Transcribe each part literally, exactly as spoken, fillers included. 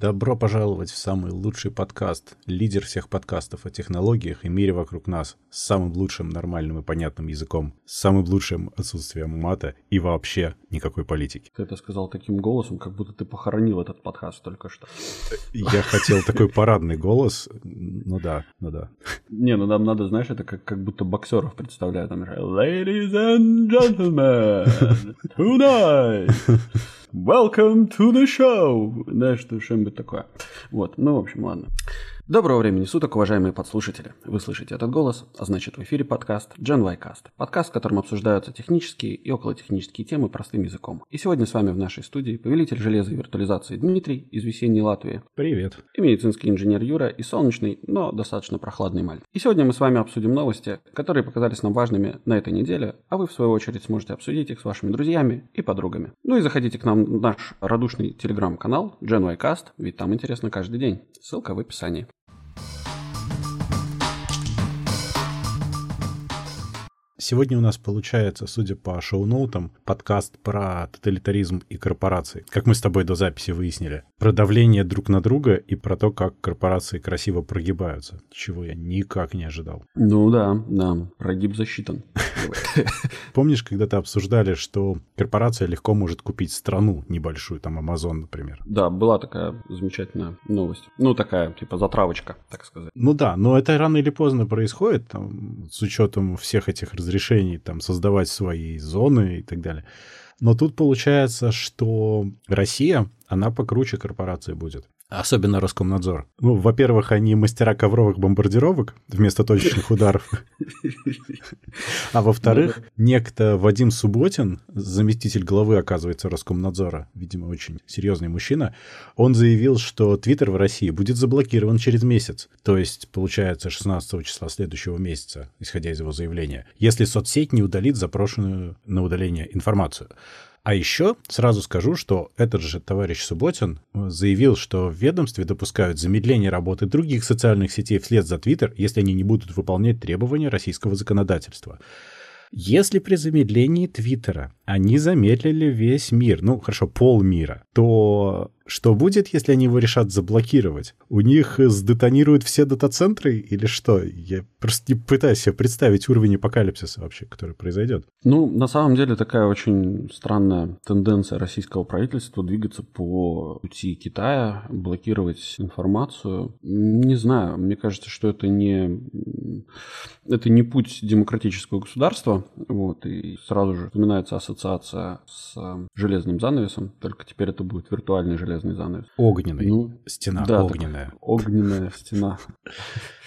Добро пожаловать в самый лучший подкаст, лидер всех подкастов о технологиях и мире вокруг нас, с самым лучшим нормальным и понятным языком, с самым лучшим отсутствием мата и вообще никакой политики. Ты это сказал таким голосом, как будто ты похоронил этот подкаст только что. Я хотел такой парадный голос, ну да, ну да. Не, ну нам надо, знаешь, это как будто боксеров представляют. Ladies and gentlemen, tonight, welcome to the show. Да, что-нибудь такое. Вот, ну, в общем, ладно. Доброго времени суток, уважаемые подслушатели. Вы слышите этот голос, а значит, в эфире подкаст GenYCast. Подкаст, в котором обсуждаются технические и околотехнические темы простым языком. И сегодня с вами в нашей студии повелитель железа и виртуализации Дмитрий из весенней Латвии. Привет. И медицинский инженер Юра и солнечный, но достаточно прохладный Мальт. И сегодня мы с вами обсудим новости, которые показались нам важными на этой неделе, а вы, в свою очередь, сможете обсудить их с вашими друзьями и подругами. Ну и заходите к нам в наш радушный телеграм-канал GenYCast, ведь там интересно каждый день. Ссылка в описании. Сегодня у нас получается, судя по шоу-ноутам, подкаст про тоталитаризм и корпорации. Как мы с тобой до записи выяснили. Про давление друг на друга и про то, как корпорации красиво прогибаются. Чего я никак не ожидал. Ну да, да, прогиб засчитан. Помнишь, когда-то обсуждали, что корпорация легко может купить страну небольшую, там Amazon, например? Да, была такая замечательная новость. Ну такая, типа затравочка, так сказать. Ну да, но это рано или поздно происходит, там, с учетом всех этих разрешений. решений там создавать свои зоны и так далее. Но тут получается, что Россия, она покруче корпорации будет. Особенно Роскомнадзор. Ну, во-первых, они мастера ковровых бомбардировок вместо точечных ударов. А во-вторых, некто Вадим Субботин, заместитель главы, оказывается, Роскомнадзора, видимо, очень серьезный мужчина, он заявил, что Twitter в России будет заблокирован через месяц. То есть, получается, шестнадцатого числа следующего месяца, исходя из его заявления, если соцсеть не удалит запрошенную на удаление информацию. А еще сразу скажу, что этот же товарищ Субботин заявил, что в ведомстве допускают замедление работы других социальных сетей вслед за Twitter, если они не будут выполнять требования российского законодательства. Если при замедлении Твиттера они замедлили весь мир, ну хорошо, полмира, то что будет, если они его решат заблокировать? У них сдетонируют все дата-центры или что? Я просто не пытаюсь себе представить уровень апокалипсиса вообще, который произойдет. Ну, на самом деле такая очень странная тенденция российского правительства двигаться по пути Китая, блокировать информацию. Не знаю, мне кажется, что это не... Это не путь демократического государства, вот, и сразу же вспоминается ассоциация с железным занавесом, только теперь это будет виртуальный железный занавес. Огненный, ну, стена, да, огненная. Огненная стена.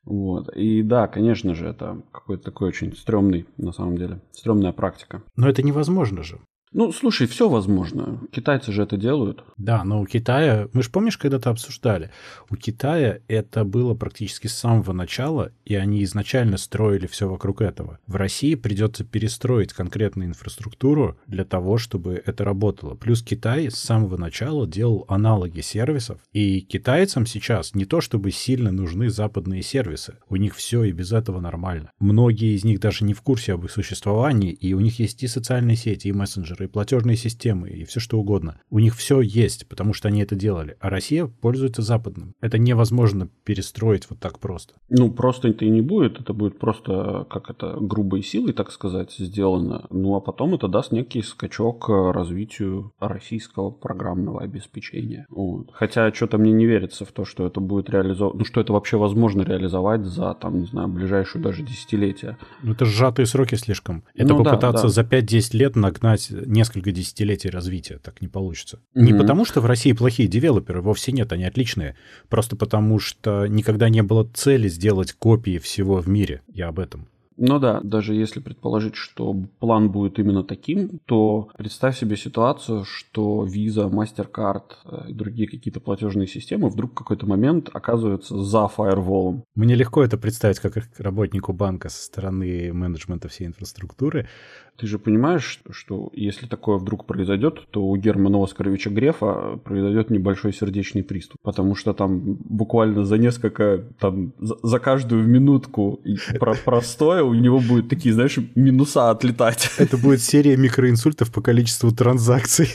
Вот. И да, конечно же, это какой-то такой очень стрёмный, на самом деле, стрёмная практика. Но это невозможно же. Ну, слушай, все возможно. Китайцы же это делают. Да, но у Китая... Мы же, помнишь, когда-то обсуждали. У Китая это было практически с самого начала, и они изначально строили все вокруг этого. В России придется перестроить конкретную инфраструктуру для того, чтобы это работало. Плюс Китай с самого начала делал аналоги сервисов. И китайцам сейчас не то чтобы сильно нужны западные сервисы. У них все и без этого нормально. Многие из них даже не в курсе об их существовании, и у них есть и социальные сети, и мессенджеры, и платежные системы, и все что угодно. У них все есть, потому что они это делали. А Россия пользуется западным. Это невозможно перестроить вот так просто. Ну, просто это и не будет. Это будет просто, как это, грубой силой, так сказать, сделано. Ну, а потом это даст некий скачок развитию российского программного обеспечения. Вот. Хотя что-то мне не верится в то, что это будет реализовано. Ну, что это вообще возможно реализовать за, там, не знаю, ближайшую даже десятилетие. Ну, это сжатые сроки слишком. Это ну, попытаться да, да. за пять-десять лет нагнать несколько десятилетий развития, так не получится. Mm-hmm. Не потому, что в России плохие девелоперы, вовсе нет, они отличные. Просто потому, что никогда не было цели сделать копии всего в мире. Я об этом. Ну да, даже если предположить, что план будет именно таким, то представь себе ситуацию, что Visa, MasterCard и другие какие-то платежные системы вдруг в какой-то момент оказываются за фаерволом. Мне легко это представить как работнику банка со стороны менеджмента всей инфраструктуры. Ты же понимаешь, что если такое вдруг произойдет, то у Германа Оскаровича Грефа произойдет небольшой сердечный приступ, потому что там буквально за несколько, там, за каждую минутку простое у него будут такие, знаешь, минуса отлетать. Это будет серия микроинсультов по количеству транзакций.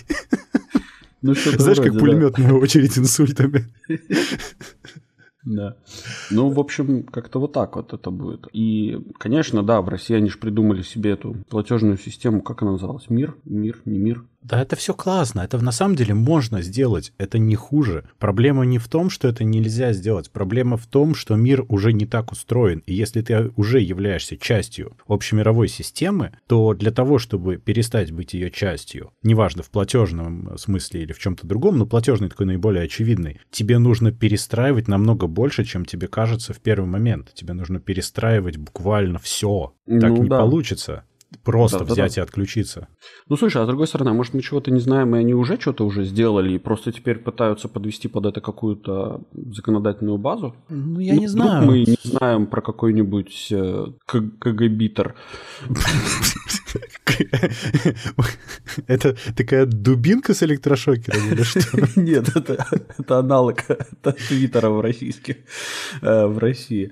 Ну, знаешь, вроде, как пулеметная да. очередь инсультами. Да. Ну, в общем, как-то вот так вот это будет. И, конечно, да, в России они же придумали себе эту платежную систему, как она называлась? Мир? Мир? Не мир? Да, это все классно. Это на самом деле можно сделать. Это не хуже. Проблема не в том, что это нельзя сделать. Проблема в том, что мир уже не так устроен. И если ты уже являешься частью общемировой системы, то для того, чтобы перестать быть ее частью, неважно, в платежном смысле или в чем-то другом, но платежный такой наиболее очевидный, тебе нужно перестраивать намного больше, чем тебе кажется в первый момент. Тебе нужно перестраивать буквально все. Ну, так не да. получится. Просто да, взять да, да. и отключиться. Ну, слушай, а с другой стороны, может, мы чего-то не знаем, и они уже что-то уже сделали, и просто теперь пытаются подвести под это какую-то законодательную базу? Ну, я ну, не знаю. Мы не знаем про какой-нибудь э, к- КГБитер. Это такая дубинка с электрошокером или что? Нет, это аналог Твиттера в России. И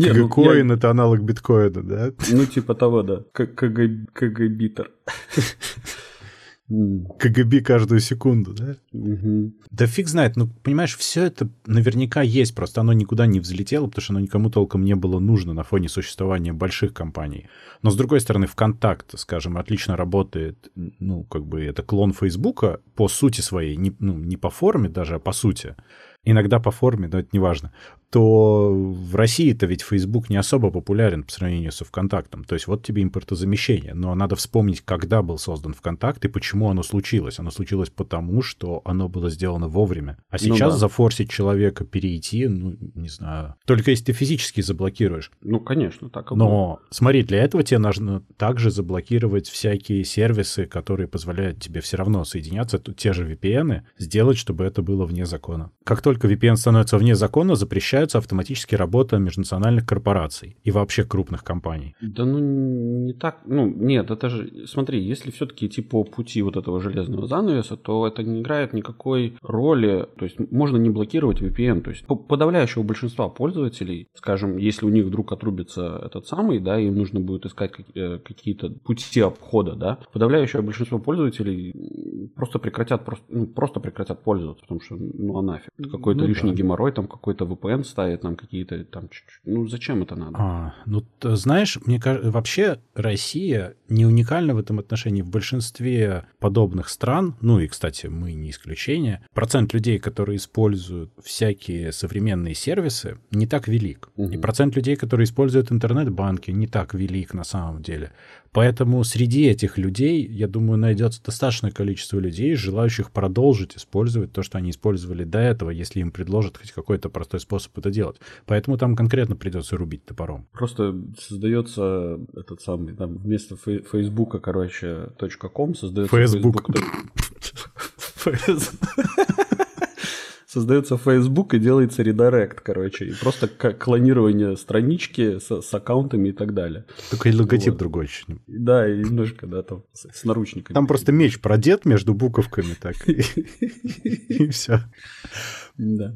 КГКоин – это аналог биткоина, да? Ну, типа того, да. КГБитер. КГБ каждую секунду, да? Угу. Да фиг знает, ну, понимаешь, все это наверняка есть, просто оно никуда не взлетело, потому что оно никому толком не было нужно на фоне существования больших компаний. Но, с другой стороны, ВКонтакте, скажем, отлично работает, ну, как бы это клон Фейсбука по сути своей, не, ну, не по форме даже, а по сути. Иногда по форме, но это не важно, то в России-то ведь Facebook не особо популярен по сравнению со ВКонтактом. То есть вот тебе импортозамещение. Но надо вспомнить, когда был создан ВКонтакт и почему оно случилось. Оно случилось потому, что оно было сделано вовремя. А сейчас ну, да. зафорсить человека перейти, ну, не знаю. Только если ты физически заблокируешь. Ну, конечно, так и будет. Но смотри, для этого тебе нужно также заблокировать всякие сервисы, которые позволяют тебе все равно соединяться. Тут те же ви пи эн сделать, чтобы это было вне закона. Как только Только ви пи эн становится вне закона, запрещается автоматически работа межнациональных корпораций и вообще крупных компаний. Да ну не так, ну нет, это же, смотри, если все-таки идти по пути вот этого железного занавеса, то это не играет никакой роли, то есть можно не блокировать ви пи эн, то есть подавляющего большинства пользователей, скажем, если у них вдруг отрубится этот самый, да, им нужно будет искать какие-то пути обхода, да, подавляющее большинство пользователей просто прекратят, просто, ну, просто прекратят пользоваться, потому что, ну а нафиг, какой-то ну, лишний да. геморрой, там какой-то ви пи эн ставит, нам какие-то там... Ну, зачем это надо? А, ну, ты знаешь, мне кажется, вообще Россия не уникальна в этом отношении. В большинстве подобных стран, ну и, кстати, мы не исключение, процент людей, которые используют всякие современные сервисы, не так велик. Угу. И процент людей, которые используют интернет-банки, не так велик на самом деле. Поэтому среди этих людей, я думаю, найдется достаточное количество людей, желающих продолжить использовать то, что они использовали до этого, если им предложат хоть какой-то простой способ это делать. Поэтому там конкретно придется рубить топором. Просто создается этот самый, там вместо Фейсбука, короче, .com создается Facebook. Создается Facebook и делается редирект, короче. И просто клонирование странички с, с аккаунтами и так далее. Только и логотип вот. Другой еще. Да, и немножко, да, там с, с наручниками. Там просто меч продет между буковками так. И все. Да.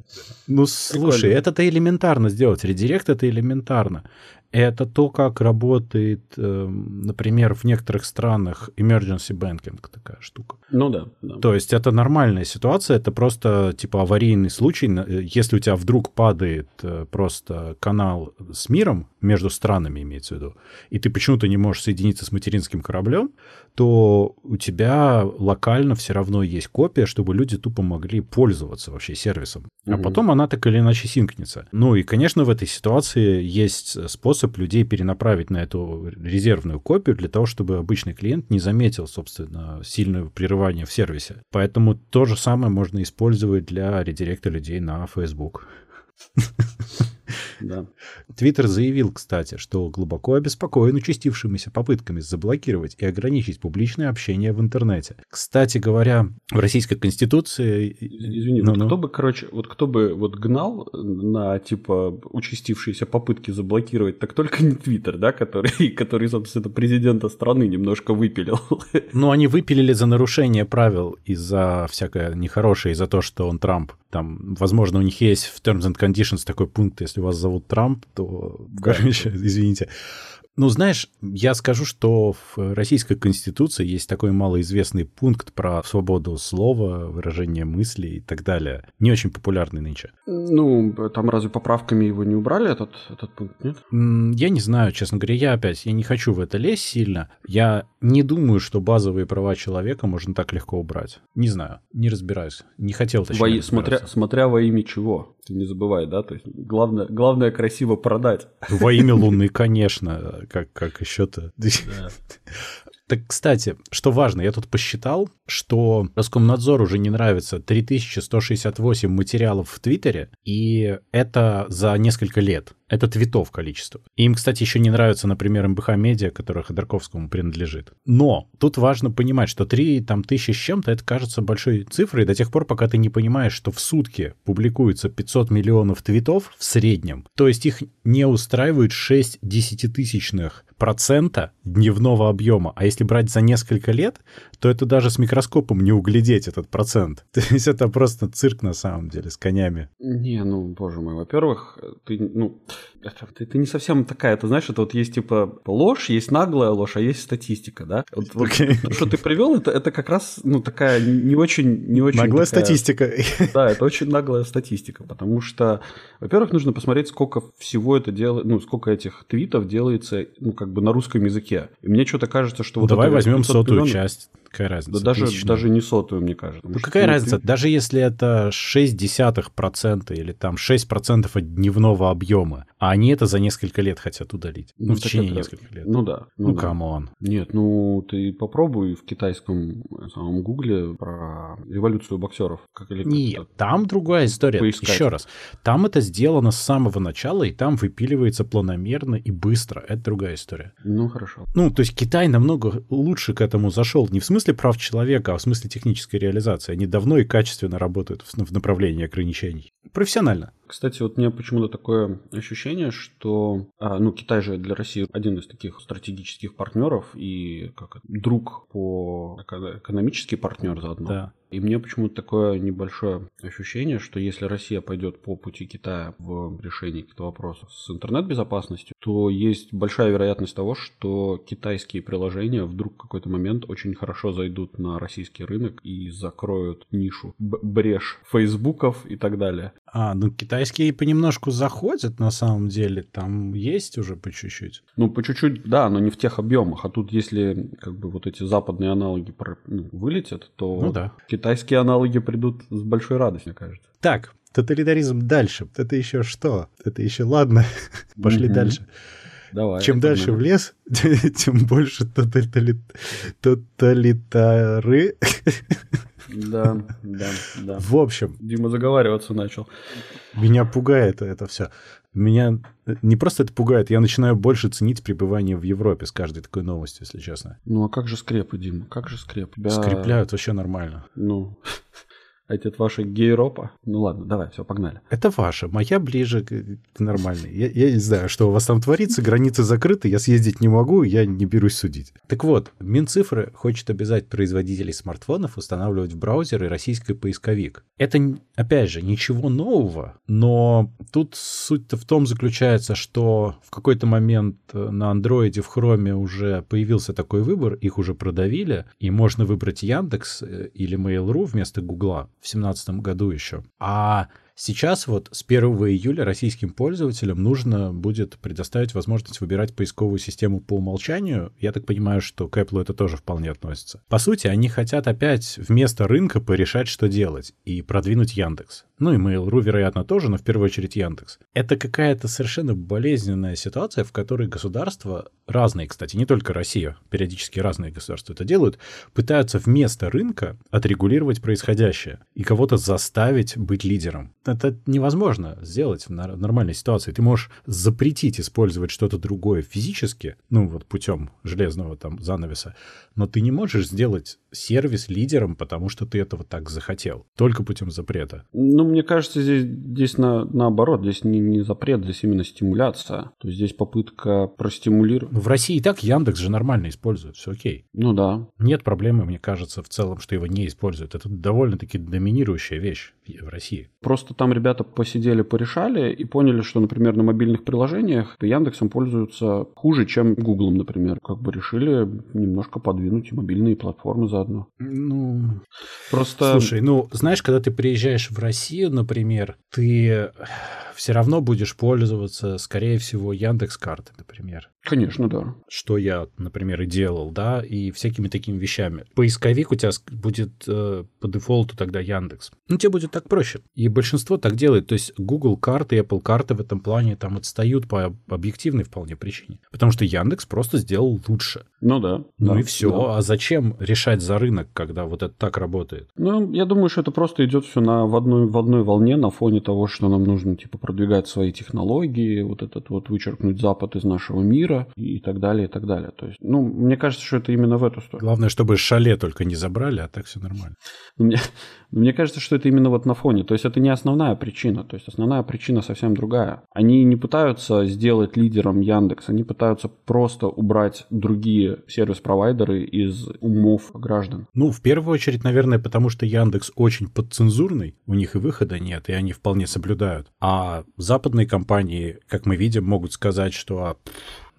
Ну, слушай, это-то элементарно сделать. Редирект – это элементарно. Это то, как работает, например, в некоторых странах emergency banking такая штука. Ну да, да. То есть это нормальная ситуация, это просто типа аварийный случай. Если у тебя вдруг падает просто канал с миром, между странами имеется в виду, и ты почему-то не можешь соединиться с материнским кораблем, то у тебя локально все равно есть копия, чтобы люди тупо могли пользоваться вообще сервисом. А угу. потом она так или иначе синкнется. Ну и, конечно, в этой ситуации есть способ людей перенаправить на эту резервную копию для того, чтобы обычный клиент не заметил, собственно, сильное прерывание в сервисе. Поэтому то же самое можно использовать для редиректа людей на Facebook. Твиттер заявил, кстати, что глубоко обеспокоен участившимися попытками заблокировать и ограничить публичное общение в интернете. Кстати говоря, в российской конституции... Извини, ну, вот ну... кто бы, короче, вот кто бы вот гнал на, типа, участившиеся попытки заблокировать, так только не Твиттер, да, который, который, собственно, президента страны немножко выпилил. Ну, они выпилили за нарушение правил и за всякое нехорошее, и за то, что он Трамп. Там, возможно, у них есть в Terms and Conditions такой пункт, если вас зовут Трамп, то, да, короче, извините. Ну, знаешь, я скажу, что в Российской Конституции есть такой малоизвестный пункт про свободу слова, выражение мыслей и так далее. Не очень популярный нынче. Ну, там разве поправками его не убрали, этот, этот пункт, нет? Я не знаю, честно говоря. Я опять, я не хочу в это лезть сильно. Я не думаю, что базовые права человека можно так легко убрать. Не знаю, не разбираюсь. Не хотел, точнее, во... Смотря, смотря во имя чего. Ты не забывай, да? То есть главное, главное красиво продать. Во имя Луны, конечно. Как, как еще-то. Да. Так, кстати, что важно, я тут посчитал, что Роскомнадзору уже не нравится три тысячи сто шестьдесят восемь материалов в Твиттере, и это за несколько лет. Это твитов количество. Им, кстати, еще не нравится, например, эм бэ ха-медиа, которая Ходорковскому принадлежит. Но тут важно понимать, что три там, тысячи с чем-то, это кажется большой цифрой до тех пор, пока ты не понимаешь, что в сутки публикуется пятьсот миллионов твитов в среднем, то есть их не устраивает шесть десятитысячных процента дневного объема. А если брать за несколько лет, то это даже с микроскопом не углядеть этот процент. То есть это просто цирк на самом деле с конями. Не, ну, боже мой, во-первых, ты, ну, это, это не совсем такая, ты знаешь, это вот есть типа ложь, есть наглая ложь, а есть статистика, да? Вот, вот, okay. То, что ты привел, это, это как раз, ну, такая не очень... Не очень наглая такая... статистика. Да, это очень наглая статистика, потому что, во-первых, нужно посмотреть, сколько всего это делает, ну, сколько этих твитов делается, ну, как бы на русском языке. И мне что-то кажется, что... Вот давай это возьмем сотую миллион... часть. Какая разница? Да даже, даже не сотую, мне кажется. Ну, какая ну, разница? Ты... Даже если это шесть десятых процента или там шесть процентов от дневного объема, а они это за несколько лет хотят удалить. Ну, ну в течение это... нескольких лет. Ну да. Ну, камон. Ну, да. Нет, ну ты попробуй в китайском самом гугле про революцию боксеров. Как или нет, там другая история. Поискать. Еще раз. Там это сделано с самого начала, и там выпиливается планомерно и быстро. Это другая история. Ну, хорошо. Ну, то есть Китай намного лучше к этому зашел. Не в смысле В смысле прав человека, а в смысле технической реализации. Они давно и качественно работают в направлении ограничений. Профессионально. Кстати, вот у меня почему-то такое ощущение, что а, ну, Китай же для России один из таких стратегических партнеров и как это, друг по экономический партнер заодно. Да. И мне почему-то такое небольшое ощущение, что если Россия пойдет по пути Китая в решении каких-то вопросов с интернет-безопасностью, то есть большая вероятность того, что китайские приложения вдруг в какой-то момент очень хорошо зайдут на российский рынок и закроют нишу, б- брешь Фейсбуков и так далее. А, ну Китай Китайские понемножку заходят, на самом деле, там есть уже по чуть-чуть. Ну, по чуть-чуть, да, но не в тех объемах. А тут, если как бы вот эти западные аналоги ну, вылетят, то ну, да. Китайские аналоги придут с большой радостью, мне кажется. Так, тоталитаризм дальше. Это еще что? Это еще ладно. Пошли mm-hmm. дальше. Давай, чем дальше мы... в лес, тем больше тоталитары... Да, да, да. В общем. Дима заговариваться начал. Меня пугает это все. Меня не просто это пугает, я начинаю больше ценить пребывание в Европе с каждой такой новостью, если честно. Ну, а как же скрепы, Дима? Как же скрепы? Да... Скрепляют вообще нормально. Ну... Это ваша гейропа. Ну ладно, давай, все, погнали. Это ваша, моя ближе к нормальной. Я, я не знаю, что у вас там творится, границы закрыты, я съездить не могу, я не берусь судить. Так вот, Минцифры хочет обязать производителей смартфонов устанавливать в браузеры российский поисковик. Это, опять же, ничего нового, но тут суть-то в том заключается, что в какой-то момент на Андроиде, в Хроме уже появился такой выбор, их уже продавили, и можно выбрать Яндекс или Mail.ru вместо Гугла. В семнадцатом году еще. А сейчас вот с первого июля российским пользователям нужно будет предоставить возможность выбирать поисковую систему по умолчанию. Я так понимаю, что к Apple это тоже вполне относится. По сути, они хотят опять вместо рынка порешать, что делать, и продвинуть Яндекс. Ну и Mail.ru, вероятно, тоже, но в первую очередь Яндекс. Это какая-то совершенно болезненная ситуация, в которой государства, разные, кстати, не только Россия, периодически разные государства это делают, пытаются вместо рынка отрегулировать происходящее и кого-то заставить быть лидером. Это невозможно сделать в нормальной ситуации. Ты можешь запретить использовать что-то другое физически, ну вот путем железного там занавеса, но ты не можешь сделать сервис лидером, потому что ты этого так захотел. Только путем запрета. Ну, мне кажется, здесь, здесь на, наоборот. Здесь не, не запрет, здесь именно стимуляция. То есть здесь попытка простимулировать. В России и так Яндекс же нормально использует, все окей. Ну да. Нет проблемы, мне кажется, в целом, что его не используют. Это довольно-таки доминирующая вещь в России. Просто там ребята посидели, порешали и поняли, что, например, на мобильных приложениях Яндексом пользуются хуже, чем Гуглом, например. Как бы решили немножко подвинуть мобильные платформы заодно. Ну, просто... Слушай, ну, знаешь, когда ты приезжаешь в Россию, например, ты все равно будешь пользоваться, скорее всего, Яндекс.Картой, например. Конечно, да. Что я, например, и делал, да, и всякими такими вещами. Поисковик у тебя будет э, по дефолту тогда Яндекс. Ну, тебе будет так проще. И большинство так делает. То есть Google карты, Apple карты в этом плане там отстают по объективной вполне причине. Потому что Яндекс просто сделал лучше. Ну да. Ну да, и все. Да. А зачем решать за рынок, когда вот это так работает? Ну, я думаю, что это просто идет все на, в, одной, в одной волне на фоне того, что нам нужно, типа, продвигать свои технологии, вот этот вот вычеркнуть Запад из нашего мира, и так далее, и так далее. То есть, ну, мне кажется, что это именно в эту сторону. Главное, чтобы шале только не забрали, а так все нормально. Мне, мне кажется, что это именно вот на фоне. То есть, это не основная причина. То есть, основная причина совсем другая. Они не пытаются сделать лидером Яндекс, они пытаются просто убрать другие сервис-провайдеры из умов граждан. Ну, в первую очередь, наверное, потому что Яндекс очень подцензурный, у них и выхода нет, и они вполне соблюдают. А западные компании, как мы видим, могут сказать, что...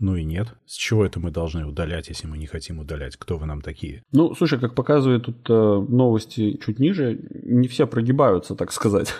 Ну и нет. С чего это мы должны удалять, если мы не хотим удалять? Кто вы нам такие? Ну, слушай, как показывают тут э, новости чуть ниже, не все прогибаются, так сказать.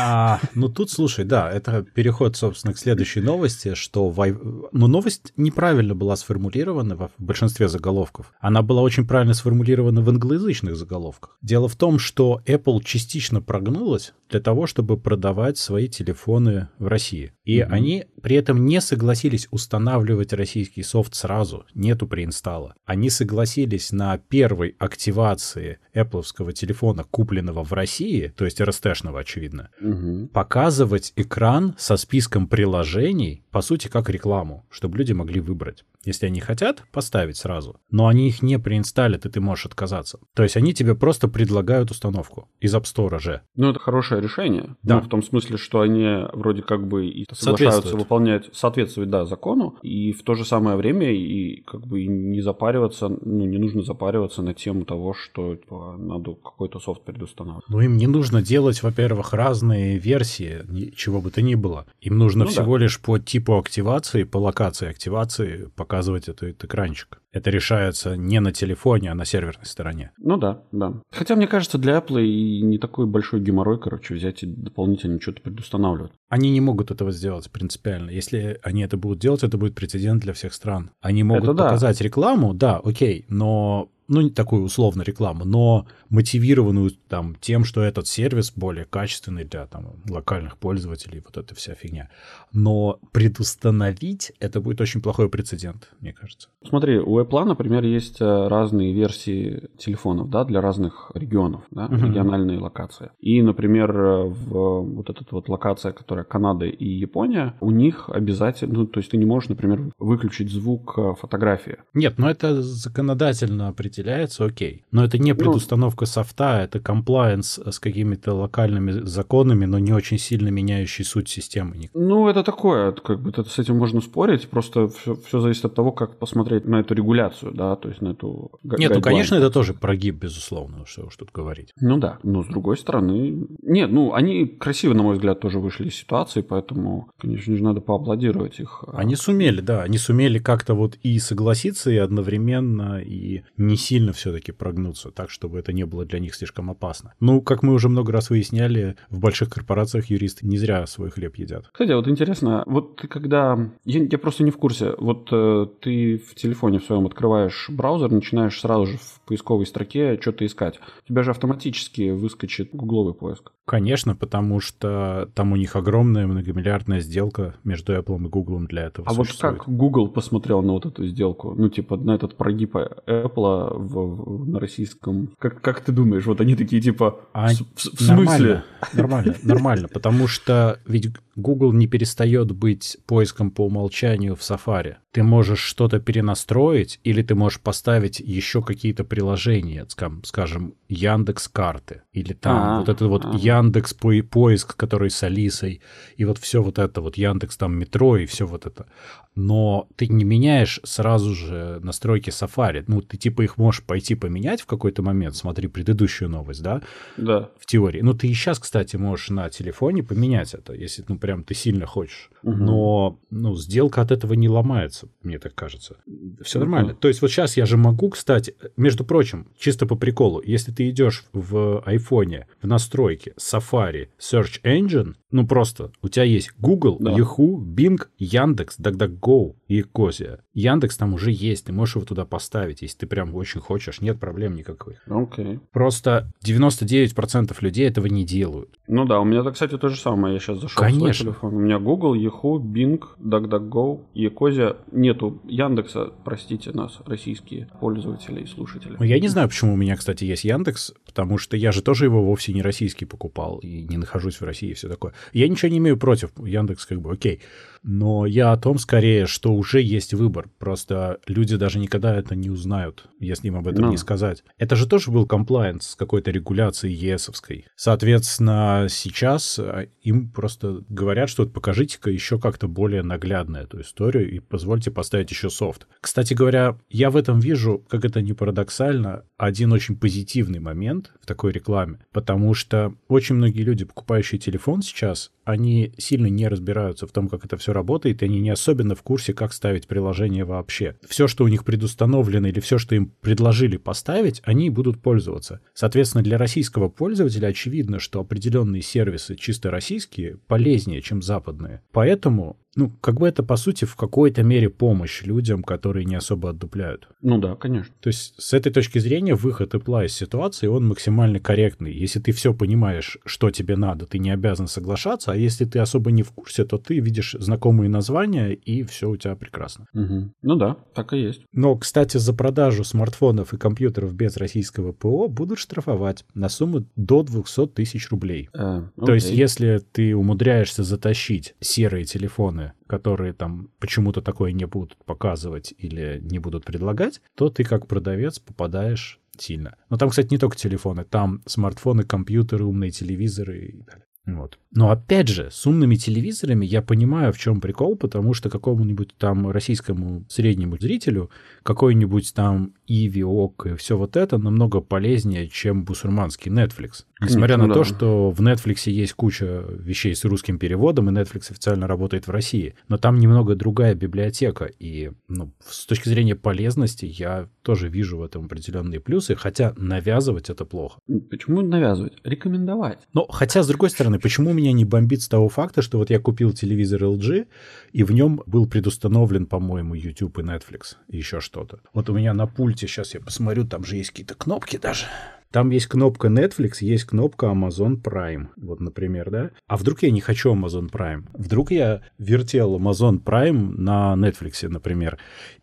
А, ну тут, слушай, да, это переход, собственно, к следующей новости, что... Вай... Ну, новость неправильно была сформулирована в большинстве заголовков. Она была очень правильно сформулирована в англоязычных заголовках. Дело в том, что Apple частично прогнулась для того, чтобы продавать свои телефоны в России. И mm-hmm. они при этом не согласились устанавливать российский софт сразу, нету преинсталла. Они согласились на первой активации Apple'овского телефона, купленного в России, то есть эр эс тэ-шного, очевидно, угу. показывать экран со списком приложений, по сути, как рекламу, чтобы люди могли выбрать. Если они хотят, поставить сразу. Но они их не преинсталят, и ты можешь отказаться. То есть они тебе просто предлагают установку из App Store же. Ну, это хорошее решение. Да. Ну, в том смысле, что они вроде как бы и соглашаются выполнять, соответствовать, да, закону, и в то же самое время и как бы не запариваться, ну, не нужно запариваться на тему того, что типа, надо какой-то софт предустанавливать. Ну, им не нужно делать, во-первых, разные версии, чего бы то ни было. Им нужно ну, всего да. лишь по типу активации, по локации активации, по показывать этот экранчик. Это решается не на телефоне, а на серверной стороне. Ну да, да. Хотя, мне кажется, для Apple и не такой большой геморрой, короче, взять и дополнительно что-то предустанавливать. Они не могут этого сделать принципиально. Если они это будут делать, это будет прецедент для всех стран. Они могут это показать да. рекламу, да, окей, но... ну, не такую условно рекламу, но мотивированную там тем, что этот сервис более качественный для там локальных пользователей, вот эта вся фигня. Но предустановить это будет очень плохой прецедент, мне кажется. Смотри, у Apple, например, есть разные версии телефонов, да, для разных регионов, да, uh-huh. региональные локации. И, например, в вот эта вот локация, которая Канада и Япония, у них обязательно, ну, то есть ты не можешь, например, выключить звук фотографии. Нет, но это законодательно определенно определяется, окей. Но это не предустановка софта, это комплаенс с какими-то локальными законами, но не очень сильно меняющий суть системы. Ну, это такое, как бы это, с этим можно спорить, просто все, все зависит от того, как посмотреть на эту регуляцию, да, то есть на эту... Г- нет, ну, конечно, это тоже прогиб, безусловно, что уж тут говорить. Ну да, но с другой стороны... Нет, ну, они красиво, на мой взгляд, тоже вышли из ситуации, поэтому, конечно же, надо поаплодировать их. Они сумели, да, они сумели как-то вот и согласиться, и одновременно, и не сильно все-таки прогнуться, так, чтобы это не было для них слишком опасно. Ну, как мы уже много раз выясняли, в больших корпорациях юристы не зря свой хлеб едят. Кстати, вот интересно, вот ты когда... Я, я просто не в курсе. Вот э, ты в телефоне в своем открываешь браузер, начинаешь сразу же в поисковой строке что-то искать. У тебя же автоматически выскочит гугловый поиск. Конечно, потому что там у них огромная многомиллиардная сделка между Apple и Google для этого а существует. А вот как Google посмотрел на вот эту сделку? Ну, типа, на этот прогиб Apple В, в, на российском... Как, как ты думаешь? Вот они такие, типа, а в, в, в нормально, смысле? Нормально, нормально. Потому что ведь Google не перестает быть поиском по умолчанию в Safari. ты можешь что-то перенастроить, или ты можешь поставить еще какие-то приложения, скажем, Яндекс.Карты, или там А-а-а. вот этот вот Яндекс.Поиск, который с Алисой, и вот все вот это, вот Яндекс там метро и все вот это. Но ты не меняешь сразу же настройки Safari. Ну, ты типа их можешь пойти поменять в какой-то момент, смотри предыдущую новость, да? Да. В теории. Ну, ты и сейчас, кстати, можешь на телефоне поменять это, если, ну, прям ты сильно хочешь. Угу. Но, ну, сделка от этого не ломается, мне так кажется. Все нормально. Uh-huh. То есть вот сейчас я же могу, кстати, между прочим, чисто по приколу, если ты идешь в айфоне, в настройки Safari, Search Engine, ну просто у тебя есть Google, да. Yahoo, Bing, Яндекс, DuckDuckGo и Ecosia. Яндекс там уже есть, ты можешь его туда поставить, если ты прям очень хочешь, нет проблем никаких. Okay. Просто девяносто девять процентов людей этого не делают. Ну да, у меня, кстати, то же самое. Я сейчас зашел Конечно. в свой телефон. У меня Google, Yahoo, Bing, DuckDuckGo и Ecosia. Нету Яндекса, простите нас, российские пользователи и слушатели. Ну, я не знаю, почему у меня, кстати, есть Яндекс, потому что я же тоже его вовсе не российский покупал и не нахожусь в России и все такое. Я ничего не имею против Яндекс, как бы, окей. Но я о том скорее, что уже есть выбор. Просто люди даже никогда это не узнают, если им об этом Но. не сказать. Это же тоже был комплаенс с какой-то регуляцией ЕСовской. Соответственно, сейчас им просто говорят, что вот покажите-ка еще как-то более наглядно эту историю и позвольте поставить еще софт. Кстати говоря, я в этом вижу, как это ни парадоксально, один очень позитивный момент в такой рекламе, потому что очень многие люди, покупающие телефон сейчас, они сильно не разбираются в том, как это все работает, и они не особенно в курсе, как ставить приложение вообще. Все, что у них предустановлено или все, что им предложили поставить, они будут пользоваться. Соответственно, для российского пользователя очевидно, что определенные сервисы чисто российские полезнее, чем западные. Поэтому, ну, как бы это, по сути, в какой-то мере помощь людям, которые не особо отдупляют. Ну да, конечно. То есть с этой точки зрения выход Apple из ситуации, он максимально корректный. Если ты все понимаешь, что тебе надо, ты не обязан соглашаться, а если ты особо не в курсе, то ты видишь знакомые названия, и все у тебя прекрасно. Угу. Ну да, так и есть. Но, кстати, за продажу смартфонов и компьютеров без российского ПО будут штрафовать на сумму до двести тысяч рублей. А, окей. То есть если ты умудряешься затащить серые телефоны, которые там почему-то такое не будут показывать или не будут предлагать, то ты как продавец попадаешь сильно. Но там, кстати, не только телефоны, там смартфоны, компьютеры, умные телевизоры и далее. Вот. Но опять же, с умными телевизорами я понимаю, в чем прикол, потому что какому-нибудь там российскому среднему зрителю какой-нибудь там Иви, ОК и все вот это намного полезнее, чем бусурманский Netflix. Несмотря Конечно, на да. то, что в Netflix есть куча вещей с русским переводом, и Netflix официально работает в России, но там немного другая библиотека, и ну, с точки зрения полезности я тоже вижу в этом определенные плюсы, хотя навязывать это плохо. Почему навязывать? Рекомендовать. Но хотя, с другой стороны, почему меня не бомбит с того факта, что вот я купил телевизор эл джи, и в нем был предустановлен, по-моему, YouTube и Netflix, и еще что-то. Вот у меня на пульте, сейчас я посмотрю, там же есть какие-то кнопки даже. Там есть кнопка Netflix, есть кнопка Amazon Prime, вот, например, да? А вдруг я не хочу Amazon Prime? Вдруг я вертел Amazon Prime на Netflix, например,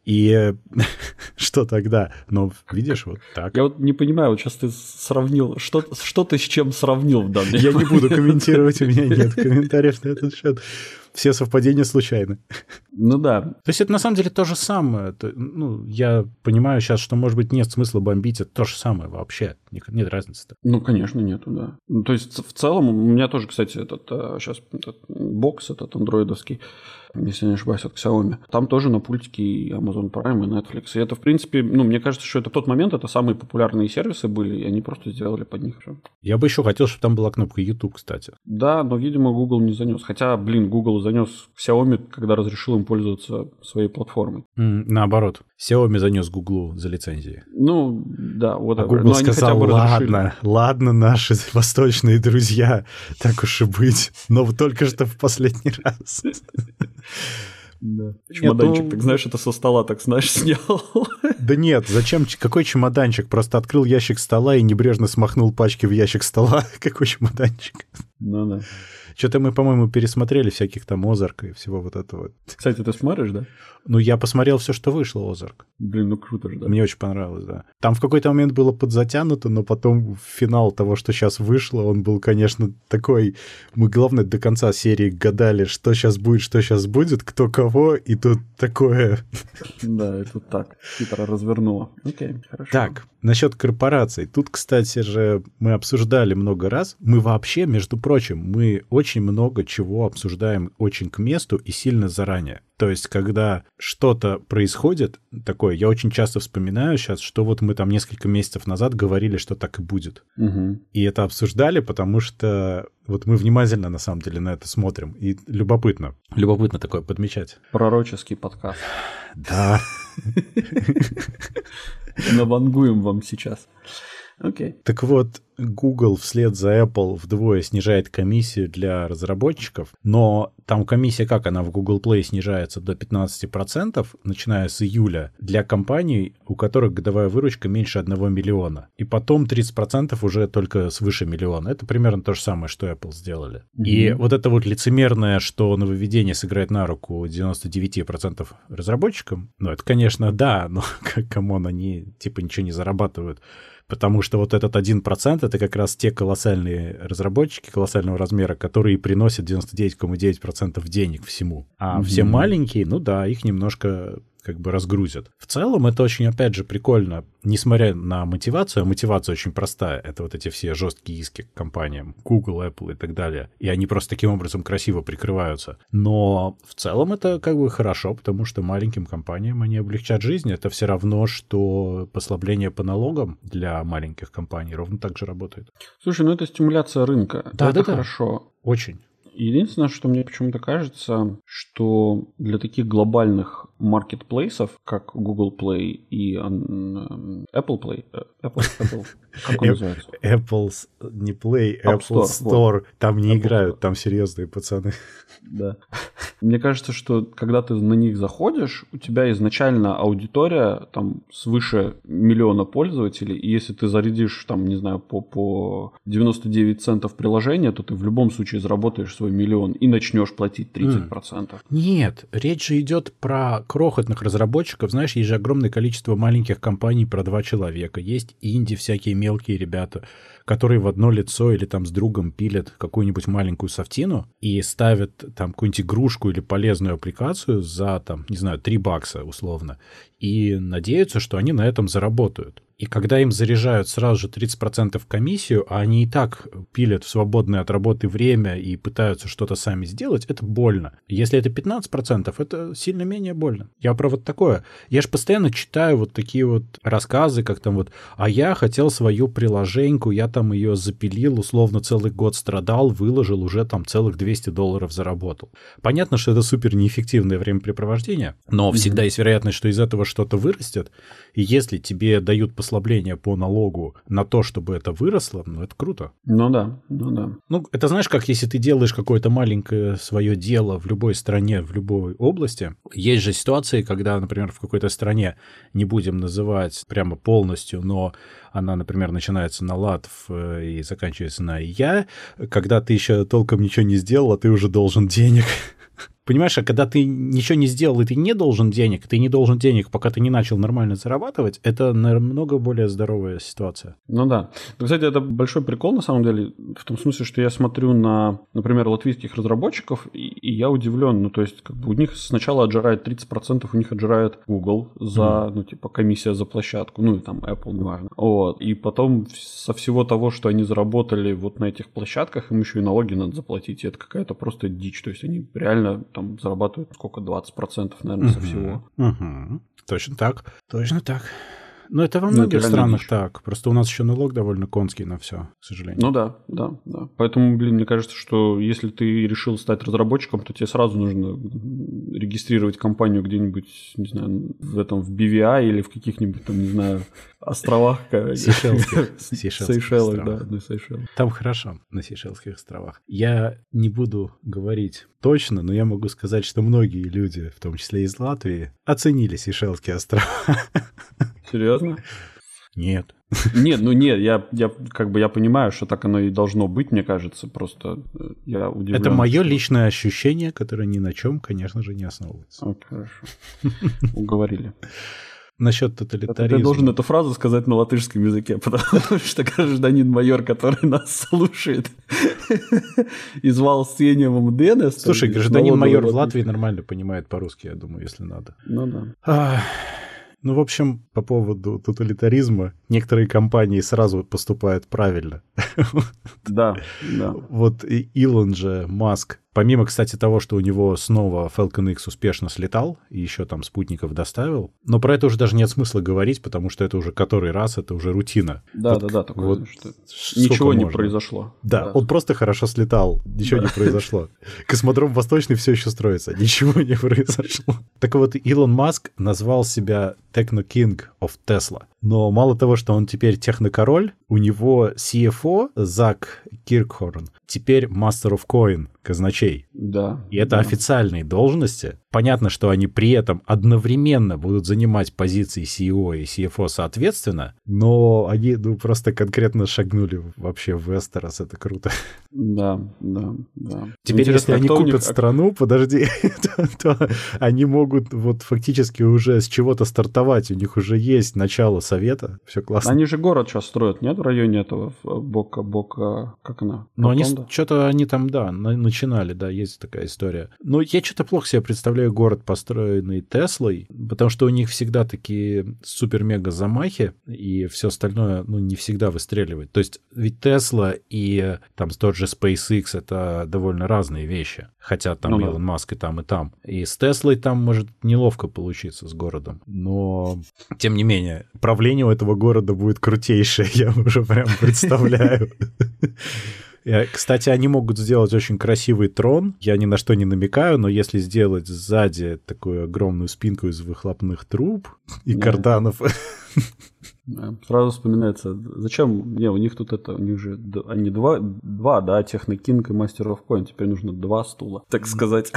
и что тогда? Ну, видишь, вот так. Я вот не понимаю, вот сейчас ты сравнил, что, что ты с чем сравнил в данный момент? Я не буду комментировать, у меня нет комментариев на этот счет. Все совпадения случайны. Ну да. То есть это на самом деле то же самое. Это, ну, я понимаю сейчас, что, может быть, нет смысла бомбить. Это то же самое вообще. Нет разницы-то. Ну, конечно, нету, да. Ну, то есть в целом у меня тоже, кстати, этот сейчас этот бокс этот андроидовский, если не ошибаюсь, от Xiaomi. Там тоже на пультике и Amazon Prime, и Netflix. И это, в принципе, ну, мне кажется, что это в тот момент, это самые популярные сервисы были, и они просто сделали под них все. Я бы еще хотел, чтобы там была кнопка YouTube, кстати. Да, но, видимо, Google не занес. Хотя, блин, Google занес Xiaomi, когда разрешил им пользоваться своей платформой. Mm, наоборот. Xiaomi занес Google за лицензии. Ну, да. Вот. А Google сказал, ладно, ладно, наши восточные друзья, так уж и быть. Но только что в последний раз. Да. Чемоданчик, нет, так знаешь, это со стола так, знаешь, снял. Да нет, зачем? Какой чемоданчик? Просто открыл ящик стола и небрежно смахнул пачки в ящик стола. Какой чемоданчик? Ну да. Что-то мы, по-моему, пересмотрели всяких там Озарк и всего вот этого. Кстати, ты смотришь, да? Ну, я посмотрел все, что вышло, Озарк. Блин, ну круто же, да. Мне очень понравилось, да. Там в какой-то момент было подзатянуто, но потом финал того, что сейчас вышло, он был, конечно, такой... Мы, главное, до конца серии гадали, что сейчас будет, что сейчас будет, кто кого, и тут такое... Да, и тут так. Хитро развернуло. Окей, хорошо. Так, насчет корпораций. Тут, кстати же, мы обсуждали много раз. Мы вообще, между прочим, мы очень много чего обсуждаем очень к месту и сильно заранее. То есть, когда что-то происходит такое, я очень часто вспоминаю сейчас, что вот мы там несколько месяцев назад говорили, что так и будет. Угу. И это обсуждали, потому что вот мы внимательно, на самом деле, на это смотрим. И любопытно. Любопытно такое подмечать. Пророческий подкаст. Да. Навангуем вам сейчас. Окей. Так вот, Google вслед за Apple вдвое снижает комиссию для разработчиков, но там комиссия, как она в Google Play снижается до пятнадцать процентов, начиная с июля, для компаний, у которых годовая выручка меньше одного миллиона. И потом тридцать процентов уже только свыше миллиона. Это примерно то же самое, что Apple сделали. Mm-hmm. И вот это вот лицемерное, что нововведение сыграет на руку девяносто девять процентов разработчикам, ну это, конечно, да, но камон, они типа ничего не зарабатывают. Потому что вот этот один процент — это как раз те колоссальные разработчики колоссального размера, которые приносят девяносто девять целых девять десятых процента денег всему. А mm-hmm. все маленькие, ну да, их немножко как бы разгрузят. В целом это очень, опять же, прикольно, несмотря на мотивацию, а мотивация очень простая. Это вот эти все жесткие иски к компаниям, Google, Apple и так далее. И они просто таким образом красиво прикрываются. Но в целом это как бы хорошо, потому что маленьким компаниям они облегчат жизнь. Это все равно, что послабление по налогам для маленьких компаний ровно так же работает. Слушай, ну это стимуляция рынка. Да, это да, хорошо. Да. Очень. Единственное, что мне почему-то кажется, что для таких глобальных маркетплейсов, как Google Play и Apple Play, Apple, Apple, как он называется? Apple не Play, Apple, Apple Store, Store. Вот. Там не Apple играют, Store. Там серьезные пацаны. Да. Мне кажется, что когда ты на них заходишь, у тебя изначально аудитория там свыше миллиона пользователей, и если ты зарядишь там, не знаю, по, по девяносто девять центов приложения, то ты в любом случае заработаешь свой миллион и начнешь платить тридцать процентов. Mm. Нет, речь же идет про крохотных разработчиков. Знаешь, есть же огромное количество маленьких компаний про два человека. Есть инди, всякие мелкие ребята, которые в одно лицо или там с другом пилят какую-нибудь маленькую софтину и ставят там какую-нибудь игрушку или полезную аппликацию за там, не знаю, три бакса условно, и надеются, что они на этом заработают. И когда им заряжают сразу же тридцать процентов комиссию, а они и так пилят в свободное от работы время и пытаются что-то сами сделать, это больно. Если это пятнадцать процентов, это сильно менее больно. Я про вот такое. Я же постоянно читаю вот такие вот рассказы, как там вот, а я хотел свою приложеньку, я там ее запилил, условно целый год страдал, выложил, уже там целых двести долларов заработал. Понятно, что это супер неэффективное времяпрепровождение, но всегда есть вероятность, что из этого что-то вырастет. И если тебе дают послушать послабление по налогу на то, чтобы это выросло, ну, это круто. Ну да, ну да. Ну, это знаешь, как если ты делаешь какое-то маленькое свое дело в любой стране, в любой области. Есть же ситуации, когда, например, в какой-то стране, не будем называть прямо полностью, но она, например, начинается на латв и заканчивается на я, когда ты еще толком ничего не сделал, а ты уже должен денег. Понимаешь, а когда ты ничего не сделал, и ты не должен денег, ты не должен денег, пока ты не начал нормально зарабатывать, это намного более здоровая ситуация. Ну да. Но, кстати, это большой прикол, на самом деле, в том смысле, что я смотрю на, например, латвийских разработчиков, и, и я удивлен. Ну, то есть, как бы у них сначала отжирает тридцать процентов, у них отжирает Google за, mm. ну, типа, комиссия за площадку, ну, и там Apple, неважно. Вот. И потом со всего того, что они заработали вот на этих площадках, им еще и налоги надо заплатить, и это какая-то просто дичь. То есть, они реально... Там зарабатывают сколько? двадцать процентов, наверное, со всего. Угу. Точно так. Точно так. Но это во многих странах так. Просто у нас еще налог довольно конский на все, к сожалению. Ну да, да, да. Поэтому, блин, мне кажется, что если ты решил стать разработчиком, то тебе сразу нужно регистрировать компанию где-нибудь, не знаю, в этом, в би ви ай или в каких-нибудь там, не знаю, островах. Сейшельских. Сейшелах, да, на Сейшелах. Там хорошо, на Сейшельских островах. Я не буду говорить точно, но я могу сказать, что многие люди, в том числе из Латвии, оценили Сейшельские острова. Серьезно? Нет. Нет, ну нет, я, я как бы я понимаю, что так оно и должно быть, мне кажется, просто я удивлен. Это мое личное ощущение, которое ни на чем, конечно же, не основывается. О, хорошо. Уговорили. Насчет тоталитаризма. Ты должен эту фразу сказать на латышском языке, потому что гражданин майор, который нас слушает, извал сеневым ДНС. Слушай, гражданин майор в Латвии нормально понимает по-русски, я думаю, если надо. Ну да. Ну, в общем, по поводу тоталитаризма, некоторые компании сразу поступают правильно. Да, да. Вот Илон же, Маск, помимо, кстати, того, что у него снова Falcon X успешно слетал и еще там спутников доставил, но про это уже даже нет смысла говорить, потому что это уже который раз, это уже рутина. Да-да-да, вот, вот что ничего не можно. Произошло. Да, да, он просто хорошо слетал, ничего да. не произошло. Космодром Восточный все еще строится, ничего не произошло. Так вот, Илон Маск назвал себя Techno King of Tesla. Но мало того, что он теперь технокороль, у него си эф о Зак Киркхорн теперь Master of Coin, казначей. Да. И это да. официальные должности. Понятно, что они при этом одновременно будут занимать позиции си и о и си эф о соответственно, но они ну, просто конкретно шагнули вообще в Эстерос, это круто. Да, да, да. Теперь, интересно, если они купят них... страну, подожди, то, то они могут вот фактически уже с чего-то стартовать, у них уже есть начало совета, все классно. Они же город сейчас строят, нет, в районе этого Бока-Бока, как она? Ну, они что-то, они там, да, начинали, да, есть такая история. Но я что-то плохо себе представляю город, построенный Теслой, потому что у них всегда такие супер-мега замахи, и все остальное, ну, не всегда выстреливает. То есть, ведь Тесла и там тот же SpaceX — это довольно разные вещи. Хотя там ну, Илон да. Маск и там, и там. И с Теслой там может неловко получиться с городом. Но, тем не менее, правление у этого города будет крутейшее, я уже прям представляю. Кстати, они могут сделать очень красивый трон. Я ни на что не намекаю, но если сделать сзади такую огромную спинку из выхлопных труб и yeah. карданов... Сразу вспоминается, зачем, не, у них тут это, у них же, они два, два да, Технокинг и Master of Coin, теперь нужно два стула, так сказать.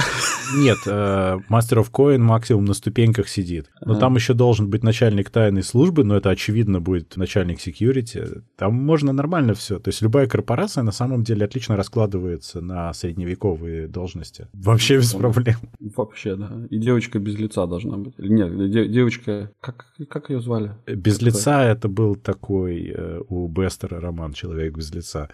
Нет, Master of Coin максимум на ступеньках сидит, но а. там еще должен быть начальник тайной службы, но это очевидно будет начальник security, там можно нормально все, то есть любая корпорация на самом деле отлично раскладывается на средневековые должности, вообще без проблем. Вообще, да, и девочка без лица должна быть, нет, девочка, как, как ее звали? Без лица. Это был такой у Бестера роман «Человек без лица».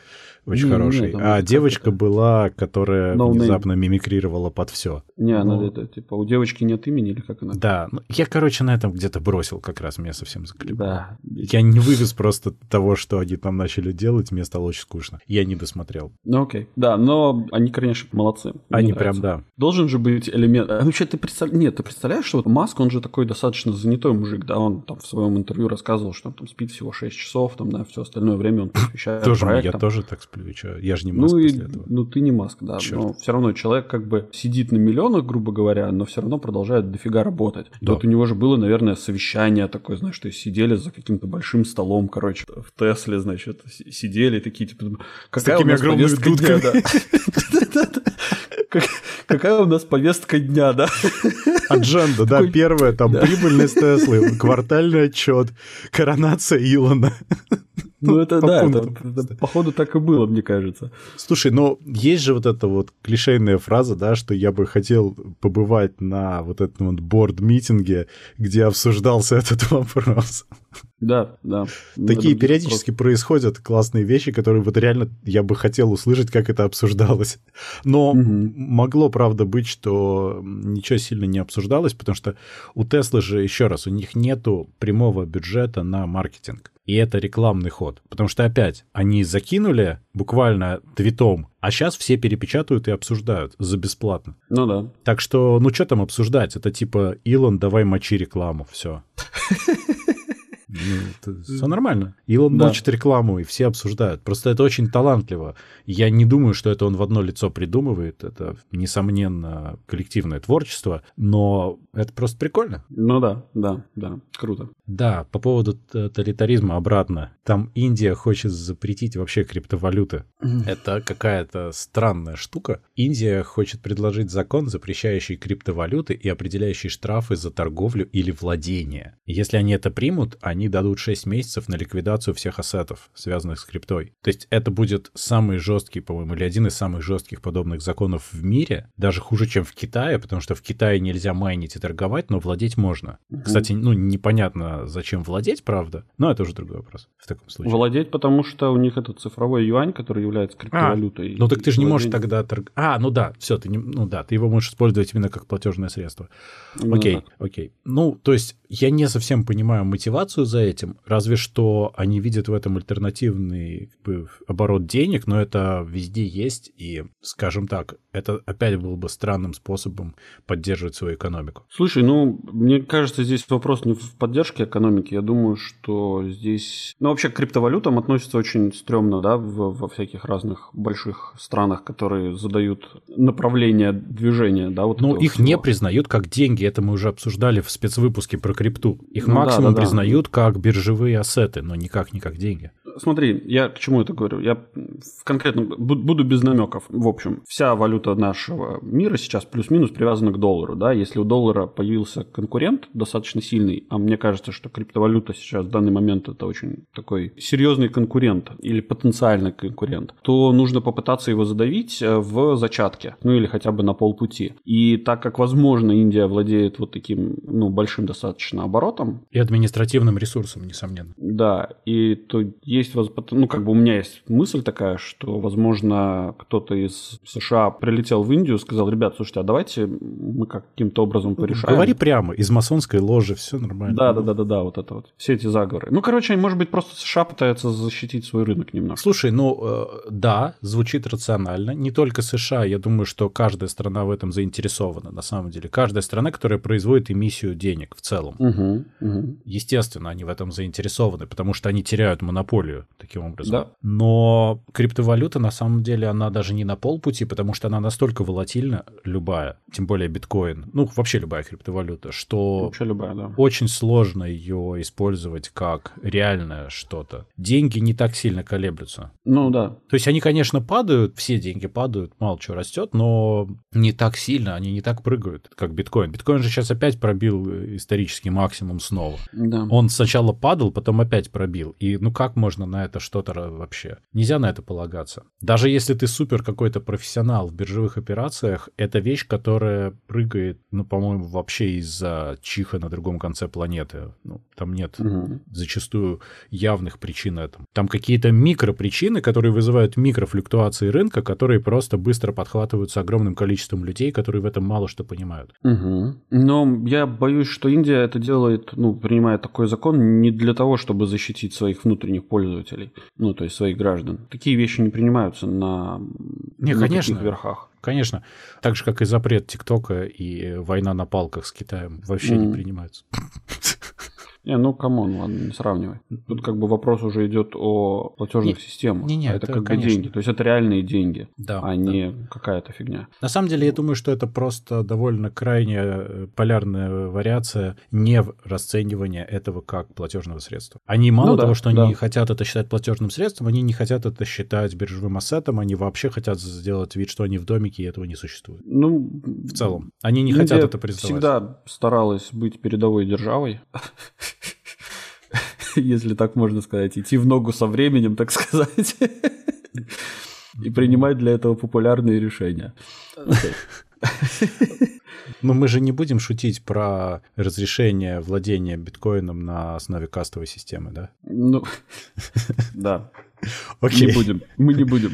Очень не, хороший. Не, а девочка была, которая no внезапно name. мимикрировала под все. Не, ну, она это, типа, у девочки нет имени или как она? Да. Ну, я, короче, на этом где-то бросил как раз, меня совсем заколебало. Да. Я не вывез просто того, что они там начали делать, мне стало очень скучно. Я не досмотрел. Ну, окей. Да, но они, конечно, молодцы. Мне они нравится. Прям, да. Должен же быть элемент... А вообще, ты представляешь... Нет, ты представляешь, что вот Маск, он же такой достаточно занятой мужик, да, он там в своем интервью рассказывал, что он там спит всего шесть часов, там, да, все остальное время он посвящает тоже, проектам. Я тоже так сплю, что? Я же не Маск ну, после и, этого. Ну, ты не Маск, да. Черт. Но все равно человек как бы сидит на миллионах, грубо говоря, но все равно продолжает дофига работать. Да. Вот у него же было, наверное, совещание такое, знаешь, что сидели за каким-то большим столом, короче, в Тесле, значит, сидели такие, типа, какая у нас повестка дня, да. Какая у нас повестка дня, да? Адженда, да, первая, там, прибыльность Теслы, квартальный отчет, коронация Илона. Ну, ну, это по да, это, это, походу, так и было, мне кажется. Слушай, но есть же вот эта вот клишейная фраза, да, что я бы хотел побывать на вот этом вот борд-митинге, где обсуждался этот вопрос. Да, да. Такие периодически происходят классные вещи, которые вот реально я бы хотел услышать, как это обсуждалось. Но угу. могло, правда, быть, что ничего сильно не обсуждалось, потому что у Tesla же, еще раз, у них нету прямого бюджета на маркетинг. И это рекламный ход. Потому что опять они закинули буквально твитом, а сейчас все перепечатают и обсуждают за бесплатно. Ну да. Так что, ну что там обсуждать? Это типа Илон, давай мочи рекламу, все. Ну, все нормально. Илон да. мочит рекламу, и все обсуждают. Просто это очень талантливо. Я не думаю, что это он в одно лицо придумывает. Это, несомненно, коллективное творчество, но это просто прикольно. Ну да, да, да, круто. Да, по поводу тоталитаризма обратно. Там Индия хочет запретить вообще криптовалюты. Это какая-то странная штука. Индия хочет предложить закон, запрещающий криптовалюты и определяющий штрафы за торговлю или владение. Если они это примут, они они дадут шесть месяцев на ликвидацию всех ассетов, связанных с криптой. То есть это будет самый жесткий, по-моему, или один из самых жестких подобных законов в мире, даже хуже, чем в Китае, потому что в Китае нельзя майнить и торговать, но владеть можно. Угу. Кстати, ну, непонятно, зачем владеть, правда, но это уже другой вопрос в таком случае. Владеть, потому что у них этот цифровой юань, который является криптовалютой. А, ну так ты же не можешь тогда торговать. А, ну да, все, ты не... ну да, ты его можешь использовать именно как платежное средство. Именно окей, так. окей. Ну, то есть я не совсем понимаю мотивацию за этим, разве что они видят в этом альтернативный как бы, оборот денег, но это везде есть, и, скажем так, это опять было бы странным способом поддерживать свою экономику. Слушай, ну, мне кажется, здесь вопрос не в поддержке экономики, я думаю, что здесь... Ну, вообще к криптовалютам относятся очень стрёмно, да, в, во всяких разных больших странах, которые задают направление движения, да, вот. Ну, их всего. Не признают как деньги, это мы уже обсуждали в спецвыпуске про крипту. Их ну, максимум да, да, признают да. как биржевые ассеты, но никак не как деньги. Смотри, я к чему это говорю? Я конкретно буду без намеков. В общем, вся валюта нашего мира сейчас плюс-минус привязана к доллару. Да? Если у доллара появился конкурент достаточно сильный, а мне кажется, что криптовалюта сейчас в данный момент это очень такой серьезный конкурент или потенциальный конкурент, то нужно попытаться его задавить в зачатке, ну или хотя бы на полпути. И так как, возможно, Индия владеет вот таким ну, большим достаточно оборотом. И административным ресурсом, несомненно. Да, и то есть ну, как бы у меня есть мысль такая, что, возможно, кто-то из США прилетел в Индию, сказал, ребят, слушайте, а давайте мы каким-то образом порешаем. Говори прямо, из масонской ложи, все нормально. Да-да-да-да, вот это вот, все эти заговоры. Ну, короче, может быть, просто США пытаются защитить свой рынок немного. Слушай, ну, да, звучит рационально. Не только США, я думаю, что каждая страна в этом заинтересована, на самом деле. Каждая страна, которая производит эмиссию денег в целом. Угу, угу. Естественно, они в этом заинтересованы, потому что они теряют монополию. Таким образом. Да. Но криптовалюта, на самом деле, она даже не на полпути, потому что она настолько волатильна, любая, тем более биткоин, ну, вообще любая криптовалюта, что вообще любая, да. Очень сложно ее использовать как реальное что-то. Деньги не так сильно колеблются. Ну, да. То есть они, конечно, падают, все деньги падают, мало чего растет, но не так сильно, они не так прыгают, как биткоин. Биткоин же сейчас опять пробил исторический максимум снова. Да. Он сначала падал, потом опять пробил. И ну как можно на это что-то вообще. Нельзя на это полагаться. Даже если ты супер какой-то профессионал в биржевых операциях, это вещь, которая прыгает, ну, по-моему, вообще из-за чиха на другом конце планеты. Ну, там нет угу. зачастую явных причин этому. Там какие-то микропричины, которые вызывают микрофлюктуации рынка, которые просто быстро подхватываются огромным количеством людей, которые в этом мало что понимают. Угу. Но я боюсь, что Индия это делает, ну, принимает такой закон не для того, чтобы защитить своих внутренних пользователей, ну, то есть своих граждан. Такие вещи не принимаются на, не, на таких верхах. Конечно. Так же, как и запрет ТикТока и война на палках с Китаем вообще mm. не принимаются. Не, ну, камон, ладно, не сравнивай. Тут как бы вопрос уже идет о платежных не, системах. Не, не, а это, это как конечно. бы деньги. То есть это реальные деньги, да, а да. не какая-то фигня. На самом деле, я думаю, что это просто довольно крайне полярная вариация не расценивания этого как платежного средства. Они мало ну, да, того, что да. они хотят это считать платежным средством, они не хотят это считать биржевым ассетом, они вообще хотят сделать вид, что они в домике, и этого не существует. Ну, в целом. Они не хотят это признавать. Всегда старалась быть передовой державой. Если так можно сказать, идти в ногу со временем, так сказать, и принимать для этого популярные решения. Но мы же не будем шутить про разрешение владения биткоином на основе кастовой системы, да? Ну, да. Окей. Не будем. Мы не будем.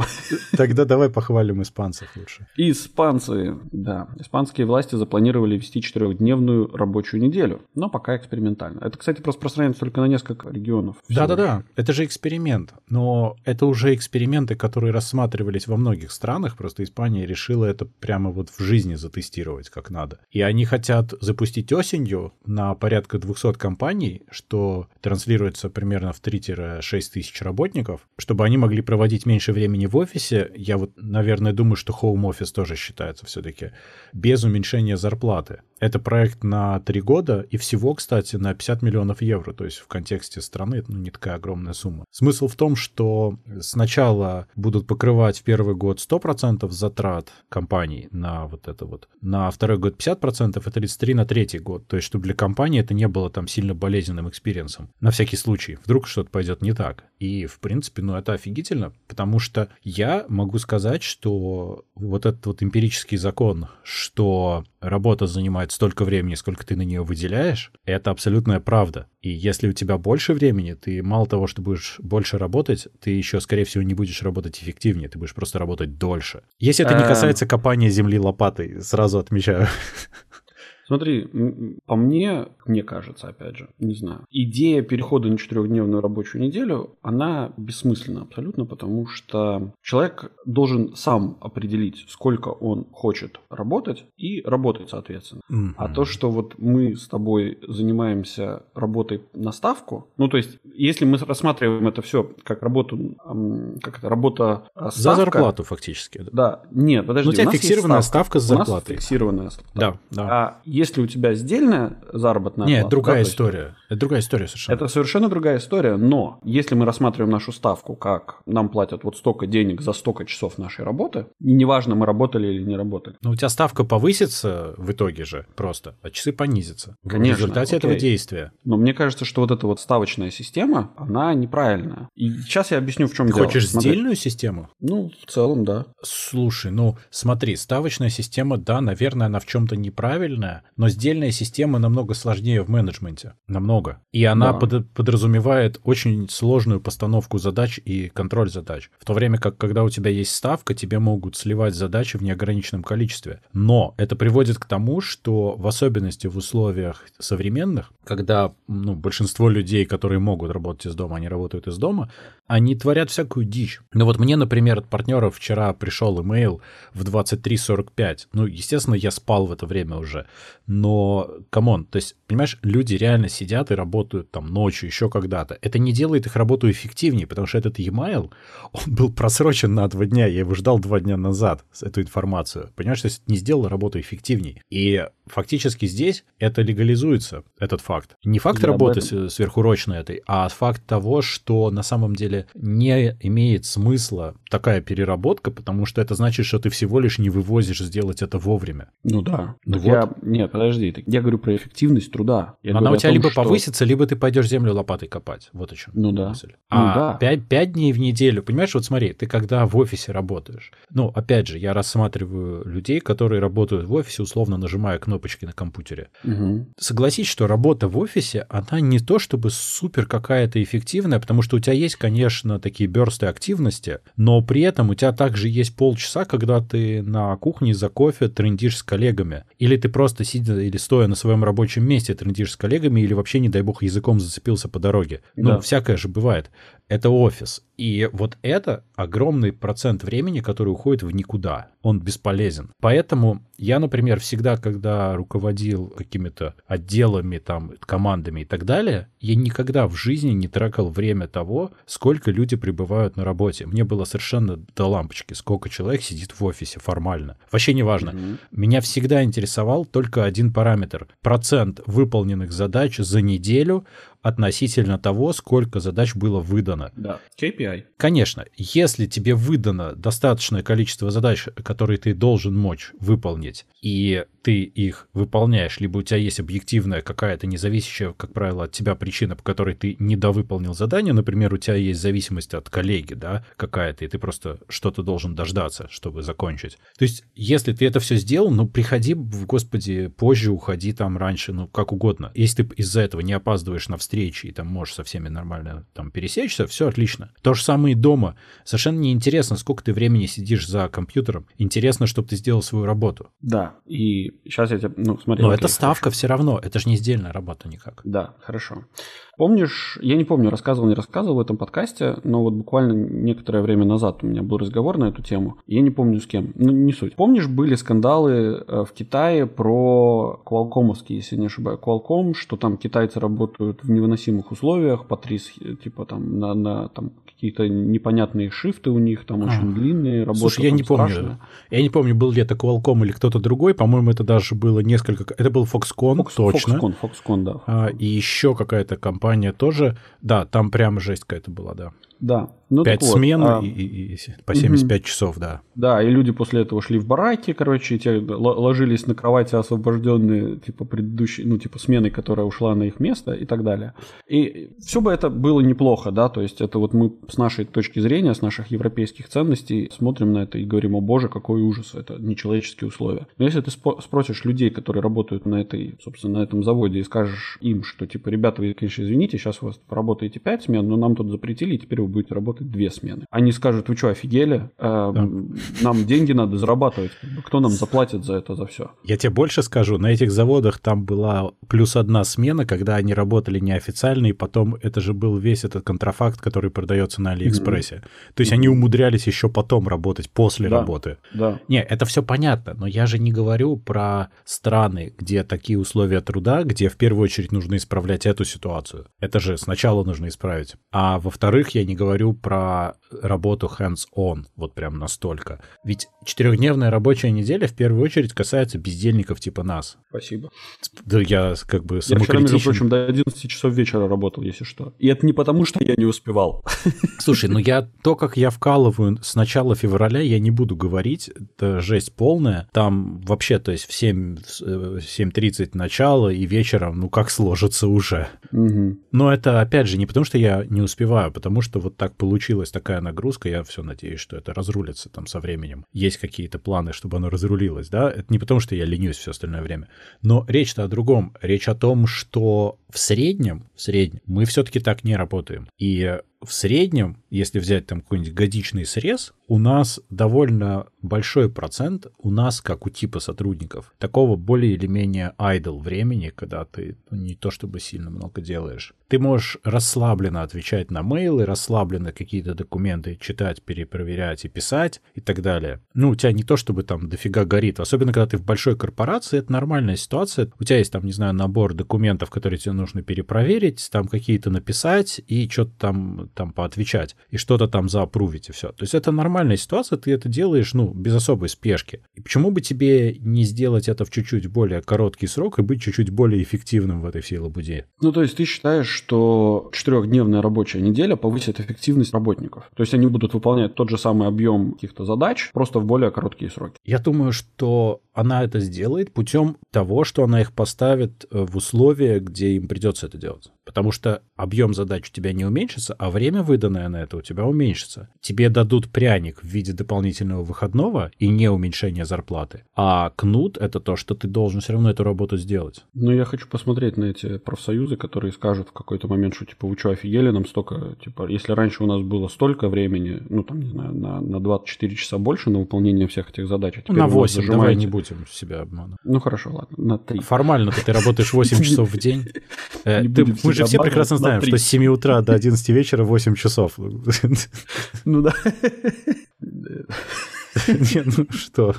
Тогда давай похвалим испанцев лучше. Испанцы, да. Испанские власти запланировали ввести четырехдневную рабочую неделю, но пока экспериментально. Это, кстати, просто распространяется только на несколько регионов. Да-да-да, это же эксперимент. Но это уже эксперименты, которые рассматривались во многих странах. Просто Испания решила это прямо вот в жизни затестировать как надо. И они хотят запустить осенью на порядка двести компаний, что транслируется примерно в три-шесть тысяч работников, чтобы они могли проводить меньше времени в офисе. Я вот, наверное, думаю, что home office тоже считается все-таки, без уменьшения зарплаты. Это проект на три года и всего, кстати, на пятьдесят миллионов евро. То есть в контексте страны это ну, не такая огромная сумма. Смысл в том, что сначала будут покрывать в первый год сто процентов затрат компаний на вот это вот. На второй год пятьдесят процентов и тридцать три процента на третий год. То есть чтобы для компании это не было там сильно болезненным экспириенсом. На всякий случай. Вдруг что-то пойдет не так. И в принципе, ну это офигительно. Потому что я могу сказать, что вот этот вот эмпирический закон, что работа занимает столько времени, сколько ты на нее выделяешь, это абсолютная правда. И если у тебя больше времени, ты мало того, что будешь больше работать, ты еще, скорее всего, не будешь работать эффективнее, ты будешь просто работать дольше. Если это не касается копания земли лопатой, сразу отмечаю. Смотри, по мне, мне кажется, опять же, не знаю, идея перехода на четырехдневную рабочую неделю, она бессмысленна абсолютно, потому что человек должен сам определить, сколько он хочет работать, и работать, соответственно. Mm-hmm. А то, что вот мы с тобой занимаемся работой на ставку, ну, то есть, если мы рассматриваем это все как работу, как это, работа ставка... За зарплату, фактически. Да, нет, подожди. Ну, у тебя у нас фиксированная ставка, ставка с зарплатой. У нас фиксированная ставка. Да, да. А если у тебя сдельная заработная Нет, плата... Нет, другая да, история. Есть, это другая история совершенно. Это совершенно другая история, но если мы рассматриваем нашу ставку, как нам платят вот столько денег за столько часов нашей работы, неважно, мы работали или не работали. Но у тебя ставка повысится в итоге же просто, а часы понизятся. Конечно. В результате окей. этого действия. Но мне кажется, что вот эта вот ставочная система, она неправильная. И сейчас я объясню, в чем Ты дело. Ты хочешь смотри. Сдельную систему? Ну, в целом, да. Слушай, ну, смотри, ставочная система, да, наверное, она в чем-то неправильная, но сдельная система намного сложнее в менеджменте. Намного. И она да. под, подразумевает очень сложную постановку задач и контроль задач. В то время как, когда у тебя есть ставка, тебе могут сливать задачи в неограниченном количестве. Но это приводит к тому, что в особенности в условиях современных, когда ну, большинство людей, которые могут работать из дома, они работают из дома, они творят всякую дичь. Ну вот мне, например, от партнеров вчера пришел имейл в двадцать три сорок пять. Ну, естественно, я спал в это время уже. Но, камон, то есть, понимаешь, люди реально сидят и работают там ночью, еще когда-то. Это не делает их работу эффективнее, потому что этот e-mail, он был просрочен на два дня, я его ждал два дня назад, эту информацию. Понимаешь, то есть это не сделало работу эффективней. И фактически здесь это легализуется, этот факт. Не факт я работы сверхурочной этой, а факт того, что на самом деле не имеет смысла такая переработка, потому что это значит, что ты всего лишь не вывозишь сделать это вовремя. Ну да. Ну, вот. Я... Нет, подожди, я говорю про эффективность труда. Я Она у тебя том, либо что... повысится, либо ты пойдешь землю лопатой копать. Вот о чем. Ну да. А ну, да. пять дней в неделю, понимаешь, вот смотри, ты когда в офисе работаешь, ну, опять же, я рассматриваю людей, которые работают в офисе, условно нажимая кнопочки на компьютере. Угу. Согласись, что работа в офисе, она не то чтобы супер какая-то эффективная, потому что у тебя есть, конечно, такие бёрсты активности, но при этом у тебя также есть полчаса, когда ты на кухне за кофе трындишь с коллегами. Или ты просто сидя или стоя на своем рабочем месте, трындишь с коллегами, или вообще, не дай бог, языком зацепился по дороге. Да. Ну, всякое же бывает. Это офис. И вот это огромный процент времени, который уходит в никуда. Он бесполезен. Поэтому я, например, всегда, когда руководил какими-то отделами, там, командами и так далее, я никогда в жизни не трекал время того, сколько люди пребывают на работе. Мне было совершенно до лампочки, сколько человек сидит в офисе формально. Вообще не важно. Mm-hmm. Меня всегда интересовал только один параметр. Процент выполненных задач за неделю относительно того, сколько задач было выдано. Да, кей пи ай. Конечно, если тебе выдано достаточное количество задач, которые ты должен мочь выполнить, и ты их выполняешь, либо у тебя есть объективная какая-то независящая, как правило, от тебя причина, по которой ты недовыполнил задание, например, у тебя есть зависимость от коллеги, да, какая-то, и ты просто что-то должен дождаться, чтобы закончить. То есть, если ты это все сделал, ну, приходи, господи, позже, уходи там раньше, ну, как угодно. Если ты из-за этого не опаздываешь на встречи и там можешь со всеми нормально там пересечься, все отлично. То же самое и дома. Совершенно неинтересно, сколько ты времени сидишь за компьютером. Интересно, чтобы ты сделал свою работу. Да, и сейчас я тебе, ну, смотри. Но окей, это ставка хорошо. Все равно, это же не издельная работа никак. Да, хорошо. Помнишь, я не помню, рассказывал, не рассказывал в этом подкасте, но вот буквально некоторое время назад у меня был разговор на эту тему, я не помню с кем, ну не суть. Помнишь, были скандалы в Китае про Qualcomm'овские, если не ошибаюсь, Qualcomm, что там китайцы работают в невозможности невыносимых условиях, по три, типа там на, на там, какие-то непонятные шифты у них, там а. очень длинные, работа. Слушай, я не страшная. помню, я не помню, был ли это Qualcomm или кто-то другой, по-моему, это даже было несколько, это был Foxconn, Fox, точно. Foxconn, Foxconn, да. Foxconn. И еще какая-то компания тоже, да, там прям жесть какая-то была, да. Да. Ну, пять вот, смен а... и, и, и по семьдесят пять угу. часов, да. Да, и люди после этого шли в бараки, короче, и те ложились на кровати освобожденные, типа, предыдущей, ну, типа, смены, которая ушла на их место и так далее. И все бы это было неплохо, да, то есть это вот мы с нашей точки зрения, с наших европейских ценностей смотрим на это и говорим, о боже, какой ужас, это нечеловеческие условия. Но если ты спо- спросишь людей, которые работают на этой, собственно, на этом заводе, и скажешь им, что, типа, ребята, вы, конечно, извините, сейчас у вас работаете пять смен, но нам тут запретили, и теперь вы будете работать две смены. Они скажут, вы что, офигели? Э, да. Нам деньги надо зарабатывать. Кто нам заплатит за это, за все? Я тебе больше скажу. На этих заводах там была плюс одна смена, когда они работали неофициально, и потом это же был весь этот контрафакт, который продается на Алиэкспрессе. Mm-hmm. То есть mm-hmm. они умудрялись еще потом работать, после да. работы. Да. Не, это все понятно, но я же не говорю про страны, где такие условия труда, где в первую очередь нужно исправлять эту ситуацию. Это же сначала нужно исправить. А во-вторых, я не говорю про работу hands-on, вот прям настолько. Ведь четырехдневная рабочая неделя в первую очередь касается бездельников типа нас. Спасибо. Да я как бы самокритичен. Я вчера, между прочим, до одиннадцати часов вечера работал, если что. И это не потому, что я не успевал. Слушай, ну я то, как я вкалываю с начала февраля, я не буду говорить, это жесть полная. Там вообще, то есть в семь тридцать начало и вечером, ну как сложится уже. Угу. Но это, опять же, не потому, что я не успеваю, потому что вот так получилась такая нагрузка, я все надеюсь, что это разрулится там со временем. Есть какие-то планы, чтобы оно разрулилось, да? Это не потому, что я ленюсь все остальное время. Но речь-то о другом. Речь о том, что в среднем, в среднем мы все-таки так не работаем. И в среднем, если взять там какой-нибудь годичный срез, у нас довольно большой процент, у нас, как у типа сотрудников, такого более или менее айдл времени, когда ты не то чтобы сильно много делаешь. Ты можешь расслабленно отвечать на мейлы, расслабленно какие-то документы читать, перепроверять и писать и так далее. Ну, у тебя не то чтобы там дофига горит, особенно когда ты в большой корпорации, это нормальная ситуация. У тебя есть там, не знаю, набор документов, которые тебе нужно перепроверить, там какие-то написать и что-то там... там поотвечать, и что-то там заапрувить, и все. То есть это нормальная ситуация, ты это делаешь, ну, без особой спешки. И почему бы тебе не сделать это в чуть-чуть более короткий срок и быть чуть-чуть более эффективным в этой всей лабуде? Ну, то есть ты считаешь, что четырехдневная рабочая неделя повысит эффективность работников? То есть они будут выполнять тот же самый объем каких-то задач, просто в более короткие сроки? Я думаю, что она это сделает путем того, что она их поставит в условия, где им придется это делать. Потому что объем задач у тебя не уменьшится, а время Время, выданное на это, у тебя уменьшится. Тебе дадут пряник в виде дополнительного выходного и не уменьшения зарплаты. А кнут — это то, что ты должен все равно эту работу сделать. Ну, я хочу посмотреть на эти профсоюзы, которые скажут в какой-то момент, что, типа, вы что, офигели, нам столько... Типа, если раньше у нас было столько времени, ну, там, не знаю, на, на двадцать четыре часа больше на выполнение всех этих задач. А теперь на восемь, зажимаете... давай не будем себя обманывать. Ну, хорошо, ладно, на три. Формально-то ты работаешь восемь часов в день. Мы же все прекрасно знаем, что с семи утра до одиннадцати вечера восемь часов. Ну да. Не, ну что...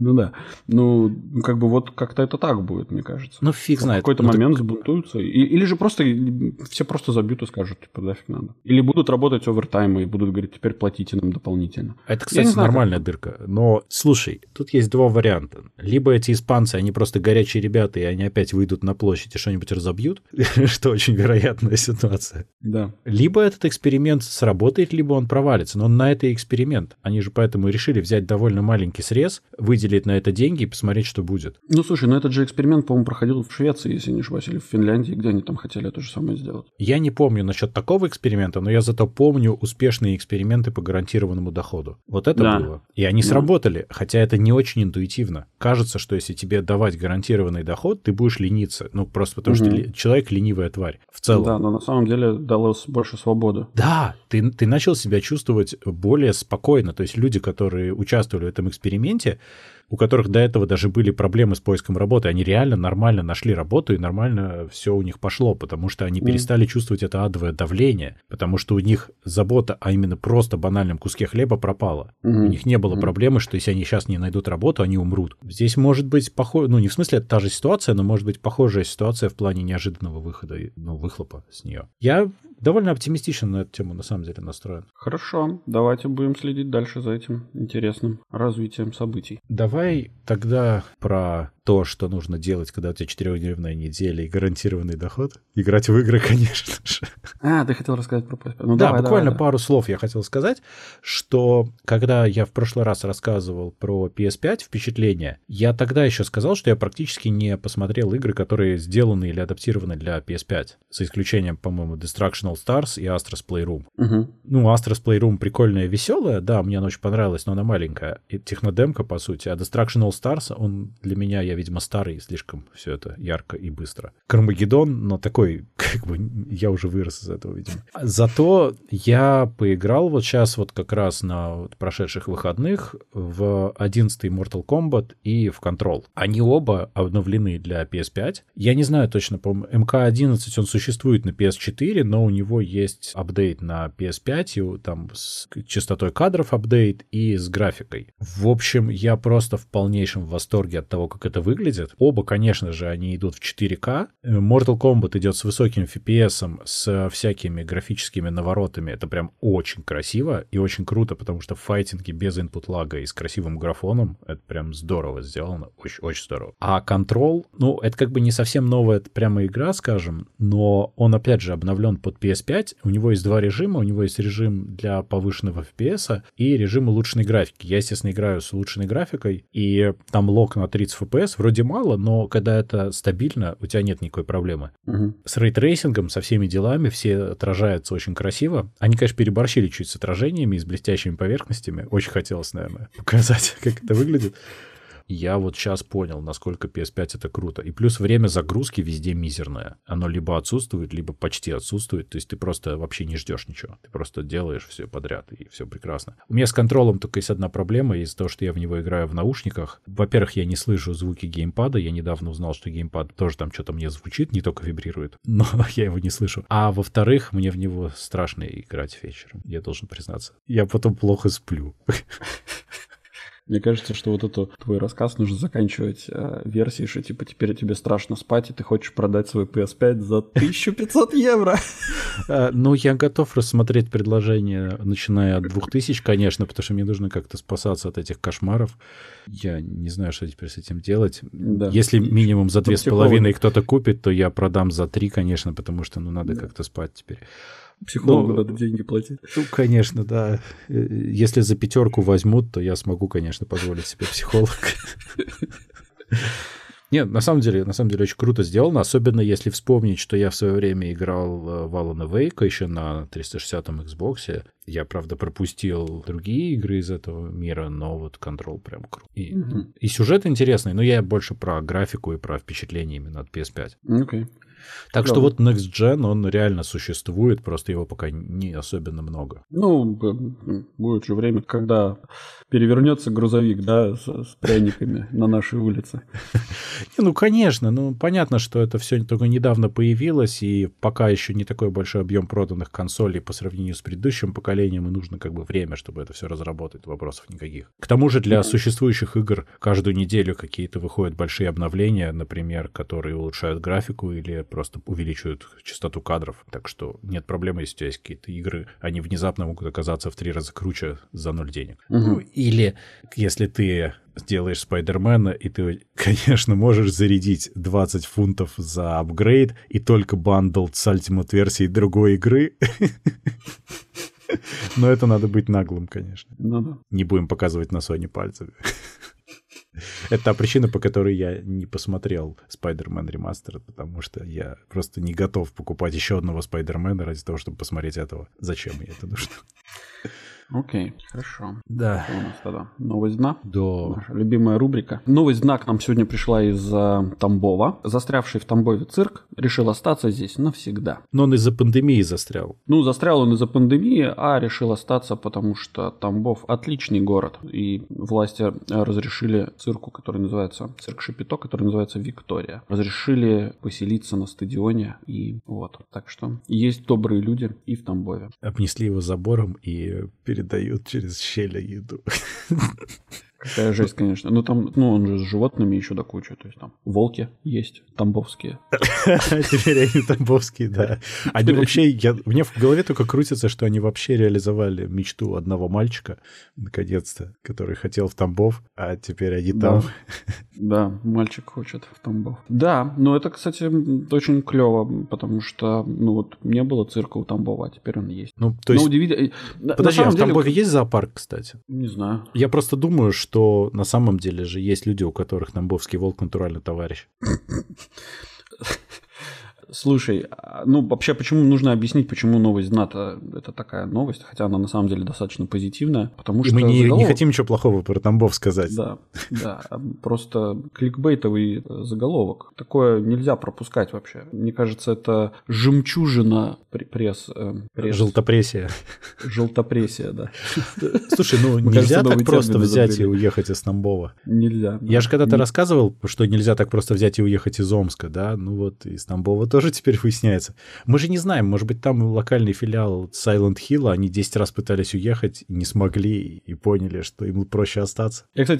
Ну да, ну как бы вот как-то это так будет, мне кажется. Ну фиг знает. В какой-то ну, момент так... сбунтуются, и, или же просто все просто забьют и скажут, типа, нафиг надо. Или будут работать овертаймы и будут говорить, теперь платите нам дополнительно. Это, кстати, знаю, нормальная как... дырка. Но слушай, тут есть два варианта. Либо эти испанцы, они просто горячие ребята, и они опять выйдут на площадь и что-нибудь разобьют, что очень вероятная ситуация. Да. Либо этот эксперимент сработает, либо он провалится. Но на это эксперимент. Они же поэтому решили взять довольно маленький срез, выйти делить на это деньги и посмотреть, что будет. Ну, слушай, ну этот же эксперимент, по-моему, проходил в Швеции, если не ошибаюсь, или в Финляндии, где они там хотели то же самое сделать. Я не помню насчет такого эксперимента, но я зато помню успешные эксперименты по гарантированному доходу. Вот это да. было. И они да. сработали, хотя это не очень интуитивно. Кажется, что если тебе давать гарантированный доход, ты будешь лениться. Ну, просто потому угу. что ли... человек ленивая тварь в целом. Да, но на самом деле далось больше свободы. Да, ты, ты начал себя чувствовать более спокойно. То есть люди, которые участвовали в этом эксперименте, у которых до этого даже были проблемы с поиском работы, они реально нормально нашли работу и нормально все у них пошло, потому что они mm. перестали чувствовать это адовое давление, потому что у них забота о именно просто банальном куске хлеба пропала. Mm-hmm. У них не было mm-hmm. проблемы, что если они сейчас не найдут работу, они умрут. Здесь может быть похоже, ну не в смысле это та же ситуация, но может быть похожая ситуация в плане неожиданного выхода, ну выхлопа с нее. Я довольно оптимистично на эту тему на самом деле настроен. Хорошо, давайте будем следить дальше за этим интересным развитием событий. Давай тогда про то, что нужно делать, когда у тебя четырёхдневная неделя и гарантированный доход. Играть в игры, конечно же. А, ты хотел рассказать про PlayStation. Ну, да, давай, буквально давай, пару да. слов я хотел сказать, что когда я в прошлый раз рассказывал про пи эс пять впечатления, я тогда еще сказал, что я практически не посмотрел игры, которые сделаны или адаптированы для пи эс пять, за исключением, по-моему, Destructional Stars и Astra's Playroom. Угу. Ну, Astra's Playroom прикольная, веселая, да, мне она очень понравилась, но она маленькая. И технодемка, по сути. А Destructional Stars, он для меня, я видимо, старый, слишком все это ярко и быстро. Кармагеддон, но такой, как бы, я уже вырос из этого, видимо. Зато я поиграл вот сейчас вот как раз на вот прошедших выходных в одиннадцатый Mortal Kombat и в Control. Они оба обновлены для пи эс пять. Я не знаю точно, по-моему, эм ка одиннадцать, он существует на пи эс четыре, но у него есть апдейт на пи эс пять, и там с частотой кадров апдейт и с графикой. В общем, я просто в полнейшем в восторге от того, как это выглядит. Оба, конечно же, они идут в четыре ка. Mortal Kombat идет с высоким эф пи эс, с всякими графическими наворотами. Это прям очень красиво и очень круто, потому что файтинги без инпут-лага и с красивым графоном, это прям здорово сделано, очень-очень здорово. А Control, ну, это как бы не совсем новая прямо игра, скажем, но он, опять же, обновлен под пи эс пять. У него есть два режима. У него есть режим для повышенного эф пи эс и режим улучшенной графики. Я, естественно, играю с улучшенной графикой, и там лок на тридцать эф пи эс, вроде мало, но когда это стабильно, у тебя нет никакой проблемы. Угу. С рейтрейсингом, со всеми делами, все отражаются очень красиво. Они, конечно, переборщили чуть с отражениями и с блестящими поверхностями. Очень хотелось, наверное, показать, как это выглядит. Я вот сейчас понял, насколько пи эс пять это круто. И плюс время загрузки везде мизерное. Оно либо отсутствует, либо почти отсутствует. То есть ты просто вообще не ждешь ничего. Ты просто делаешь все подряд, и все прекрасно. У меня с контролем только есть одна проблема. Из-за того, что я в него играю в наушниках. Во-первых, я не слышу звуки геймпада. Я недавно узнал, что геймпад тоже там что-то мне звучит, не только вибрирует. Но я его не слышу. А во-вторых, мне в него страшно играть вечером. Я должен признаться. Я потом плохо сплю. Мне кажется, что вот этот твой рассказ нужно заканчивать э, версией, что типа теперь тебе страшно спать, и ты хочешь продать свой пи эс пять за тысячу пятьсот евро. Ну, я готов рассмотреть предложение, начиная от двух тысяч, конечно, потому что мне нужно как-то спасаться от этих кошмаров. Я не знаю, что теперь с этим делать. Если минимум за две с половиной кто-то купит, то я продам за три, конечно, потому что ну надо как-то спать теперь. Психологу ну, надо деньги платить. Ну, конечно, да. Если за пятерку возьмут, то я смогу, конечно, позволить себе психолога. Нет, на самом деле, на самом деле очень круто сделано, особенно если вспомнить, что я в свое время играл в Алана Вейка еще на триста шестидесятом Xbox. Я, правда, пропустил другие игры из этого мира, но вот Control прям круто. И, mm-hmm. и сюжет интересный, но я больше про графику и про впечатления именно от пи эс пять. Окей. Okay. Так да. Что вот Next Gen, он реально существует, просто его пока не особенно много. Ну, будет же время, когда перевернется грузовик, да, с, с пряниками на нашей улице. Ну, конечно, ну, понятно, что это все только недавно появилось, и пока еще не такой большой объем проданных консолей по сравнению с предыдущим поколением, и нужно как бы время, чтобы это все разработать, вопросов никаких. К тому же для существующих игр каждую неделю какие-то выходят большие обновления, например, которые улучшают графику или просто увеличивают частоту кадров. Так что нет проблем, если у тебя есть какие-то игры, они внезапно могут оказаться в три раза круче за ноль денег. Угу. Ну, или если ты сделаешь Спайдермена, и ты, конечно, можешь зарядить двадцать фунтов за апгрейд и только бандл с ультимат-версией другой игры. Но это надо быть наглым, конечно. Не будем показывать на Sony пальцами. Это та причина, по которой я не посмотрел Spider-Man Remastered, потому что я просто не готов покупать еще одного Spider-Man ради того, чтобы посмотреть этого. Зачем мне это нужно? Окей, okay, хорошо. Да. У нас тогда новость дна. Да. Наша любимая рубрика. Новость дна к нам сегодня пришла из uh, Тамбова. Застрявший в Тамбове цирк решил остаться здесь навсегда. Но он из-за пандемии застрял. Ну, застрял он из-за пандемии, а решил остаться, потому что Тамбов отличный город. И власти разрешили цирку, который называется цирк Шепеток, который называется Виктория. Разрешили поселиться на стадионе. И вот. Так что есть добрые люди и в Тамбове. Обнесли его забором и передают через щели еду. Какая жесть, конечно. Ну, там, ну, он же с животными еще до кучи. То есть там волки есть, тамбовские. Теперь они тамбовские, да. Они вообще, я, у меня в голове только крутится, что они вообще реализовали мечту одного мальчика, наконец-то, который хотел в Тамбов, а теперь они там. Да, да, мальчик хочет в Тамбов. Да, но это, кстати, очень клево, потому что, ну, вот не было цирка у Тамбова, а теперь он есть. Ну, то есть... Удивитель... Подожди, а в деле... Тамбове есть зоопарк, кстати? Не знаю. Я просто думаю, что что на самом деле же есть люди, у которых тамбовский волк натуральный товарищ. Слушай, ну вообще почему нужно объяснить, почему новость дна-то это такая новость, хотя она на самом деле достаточно позитивная, потому и что... Мы не, заголовок... не хотим ничего плохого про Тамбов сказать. Да, да, просто кликбейтовый заголовок. Такое нельзя пропускать вообще. Мне кажется, это жемчужина пресс... пресс... Желтопрессия. Желтопрессия, да. Слушай, ну нельзя так просто взять и уехать из Тамбова. Нельзя. Я же когда-то рассказывал, что нельзя так просто взять и уехать из Омска, да, ну вот из Тамбова тоже теперь выясняется. Мы же не знаем, может быть, там локальный филиал Silent Hill, они десять раз пытались уехать, не смогли и поняли, что им проще остаться. Я, кстати,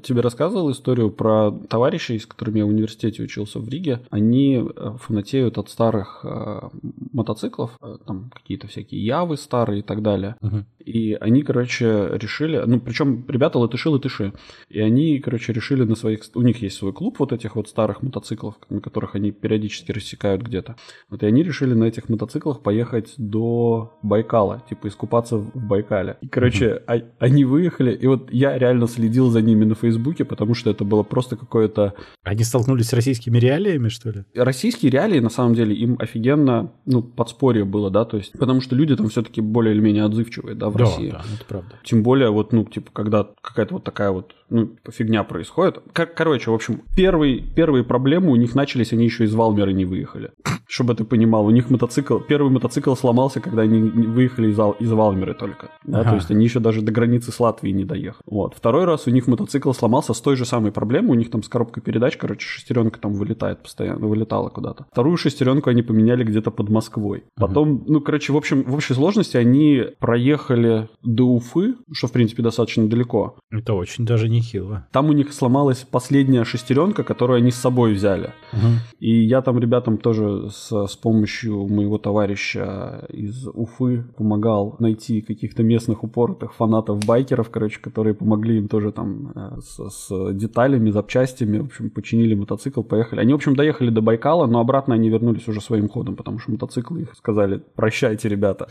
тебе рассказывал историю про товарищей, с которыми я в университете учился в Риге. Они фанатеют от старых э, мотоциклов, там какие-то всякие явы старые и так далее. Угу. И они, короче, решили... Ну, причем ребята латыши-латыши. И они, короче, решили на своих... У них есть свой клуб вот этих вот старых мотоциклов, на которых они периодически рассекают где-то. Вот и они решили на этих мотоциклах поехать до Байкала, типа искупаться в Байкале. И, короче, mm-hmm. а- они выехали, и вот я реально следил за ними на Фейсбуке, потому что это было просто какое-то... Они столкнулись с российскими реалиями, что ли? Российские реалии, на самом деле, им офигенно, ну, подспорье было, да, то есть, потому что люди там все-таки более или менее отзывчивые, да, в да, России. Да, это правда. Тем более, вот, ну, типа, когда какая-то вот такая вот, ну, фигня происходит. Кор- короче, в общем, первый, первые проблемы у них начались, они еще из Валмеры не выехали. Чтобы ты понимал, у них мотоцикл, первый мотоцикл сломался, когда они выехали из, из Валмеры только. Да, ага. То есть они еще даже до границы с Латвией не доехали. Вот. Второй раз у них мотоцикл сломался с той же самой проблемой. У них там с коробкой передач, короче, шестеренка там вылетает постоянно, вылетала куда-то. Вторую шестеренку они поменяли где-то под Москвой. Потом, ага. ну, короче, в общем, в общей сложности они проехали до Уфы, что, в принципе, достаточно далеко. Это очень даже нехило. Там у них сломалась последняя шестеренка, которую они с собой взяли. Ага. И я там ребятам тоже с, с помощью моего товарища из Уфы помогал найти каких-то местных упоротых фанатов-байкеров, короче, которые помогли им тоже там с, с деталями, запчастями, в общем, починили мотоцикл, поехали. Они, в общем, доехали до Байкала, но обратно они вернулись уже своим ходом, потому что мотоциклы их сказали: прощайте, ребята.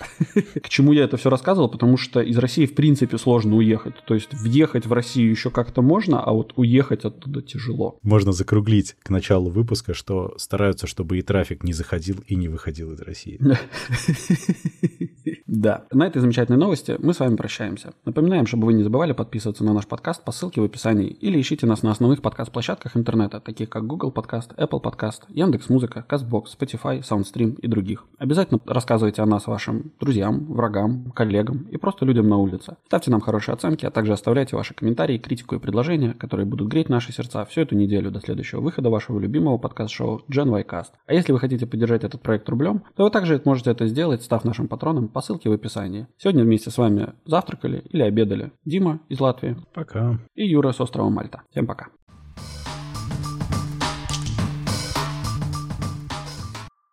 К чему я это все рассказывал? Потому что из России, в принципе, сложно уехать. То есть въехать в Россию еще как-то можно, а вот уехать оттуда тяжело. Можно закруглить к началу выпуска, что стараются, чтобы и трафик не заходил и не выходил из России. Да. На этой замечательной новости мы с вами прощаемся. Напоминаем, чтобы вы не забывали подписываться на наш подкаст по ссылке в описании или ищите нас на основных подкаст-площадках интернета, таких как Google Подкаст, Apple Подкаст, Яндекс.Музыка, Castbox, Spotify, SoundStream и других. Обязательно рассказывайте о нас вашим друзьям, врагам, коллегам и просто людям на улице. Ставьте нам хорошие оценки, а также оставляйте ваши комментарии, критику и предложения, которые будут греть наши сердца всю эту неделю до следующего выхода вашего любимого подкаст-шоу GenYCast. А если вы хотите поддержать этот проект рублем, то вы также можете это сделать, став нашим патроном по ссылке в описании. Сегодня вместе с вами завтракали или обедали Дима из Латвии. Пока. И Юра с острова Мальта. Всем пока.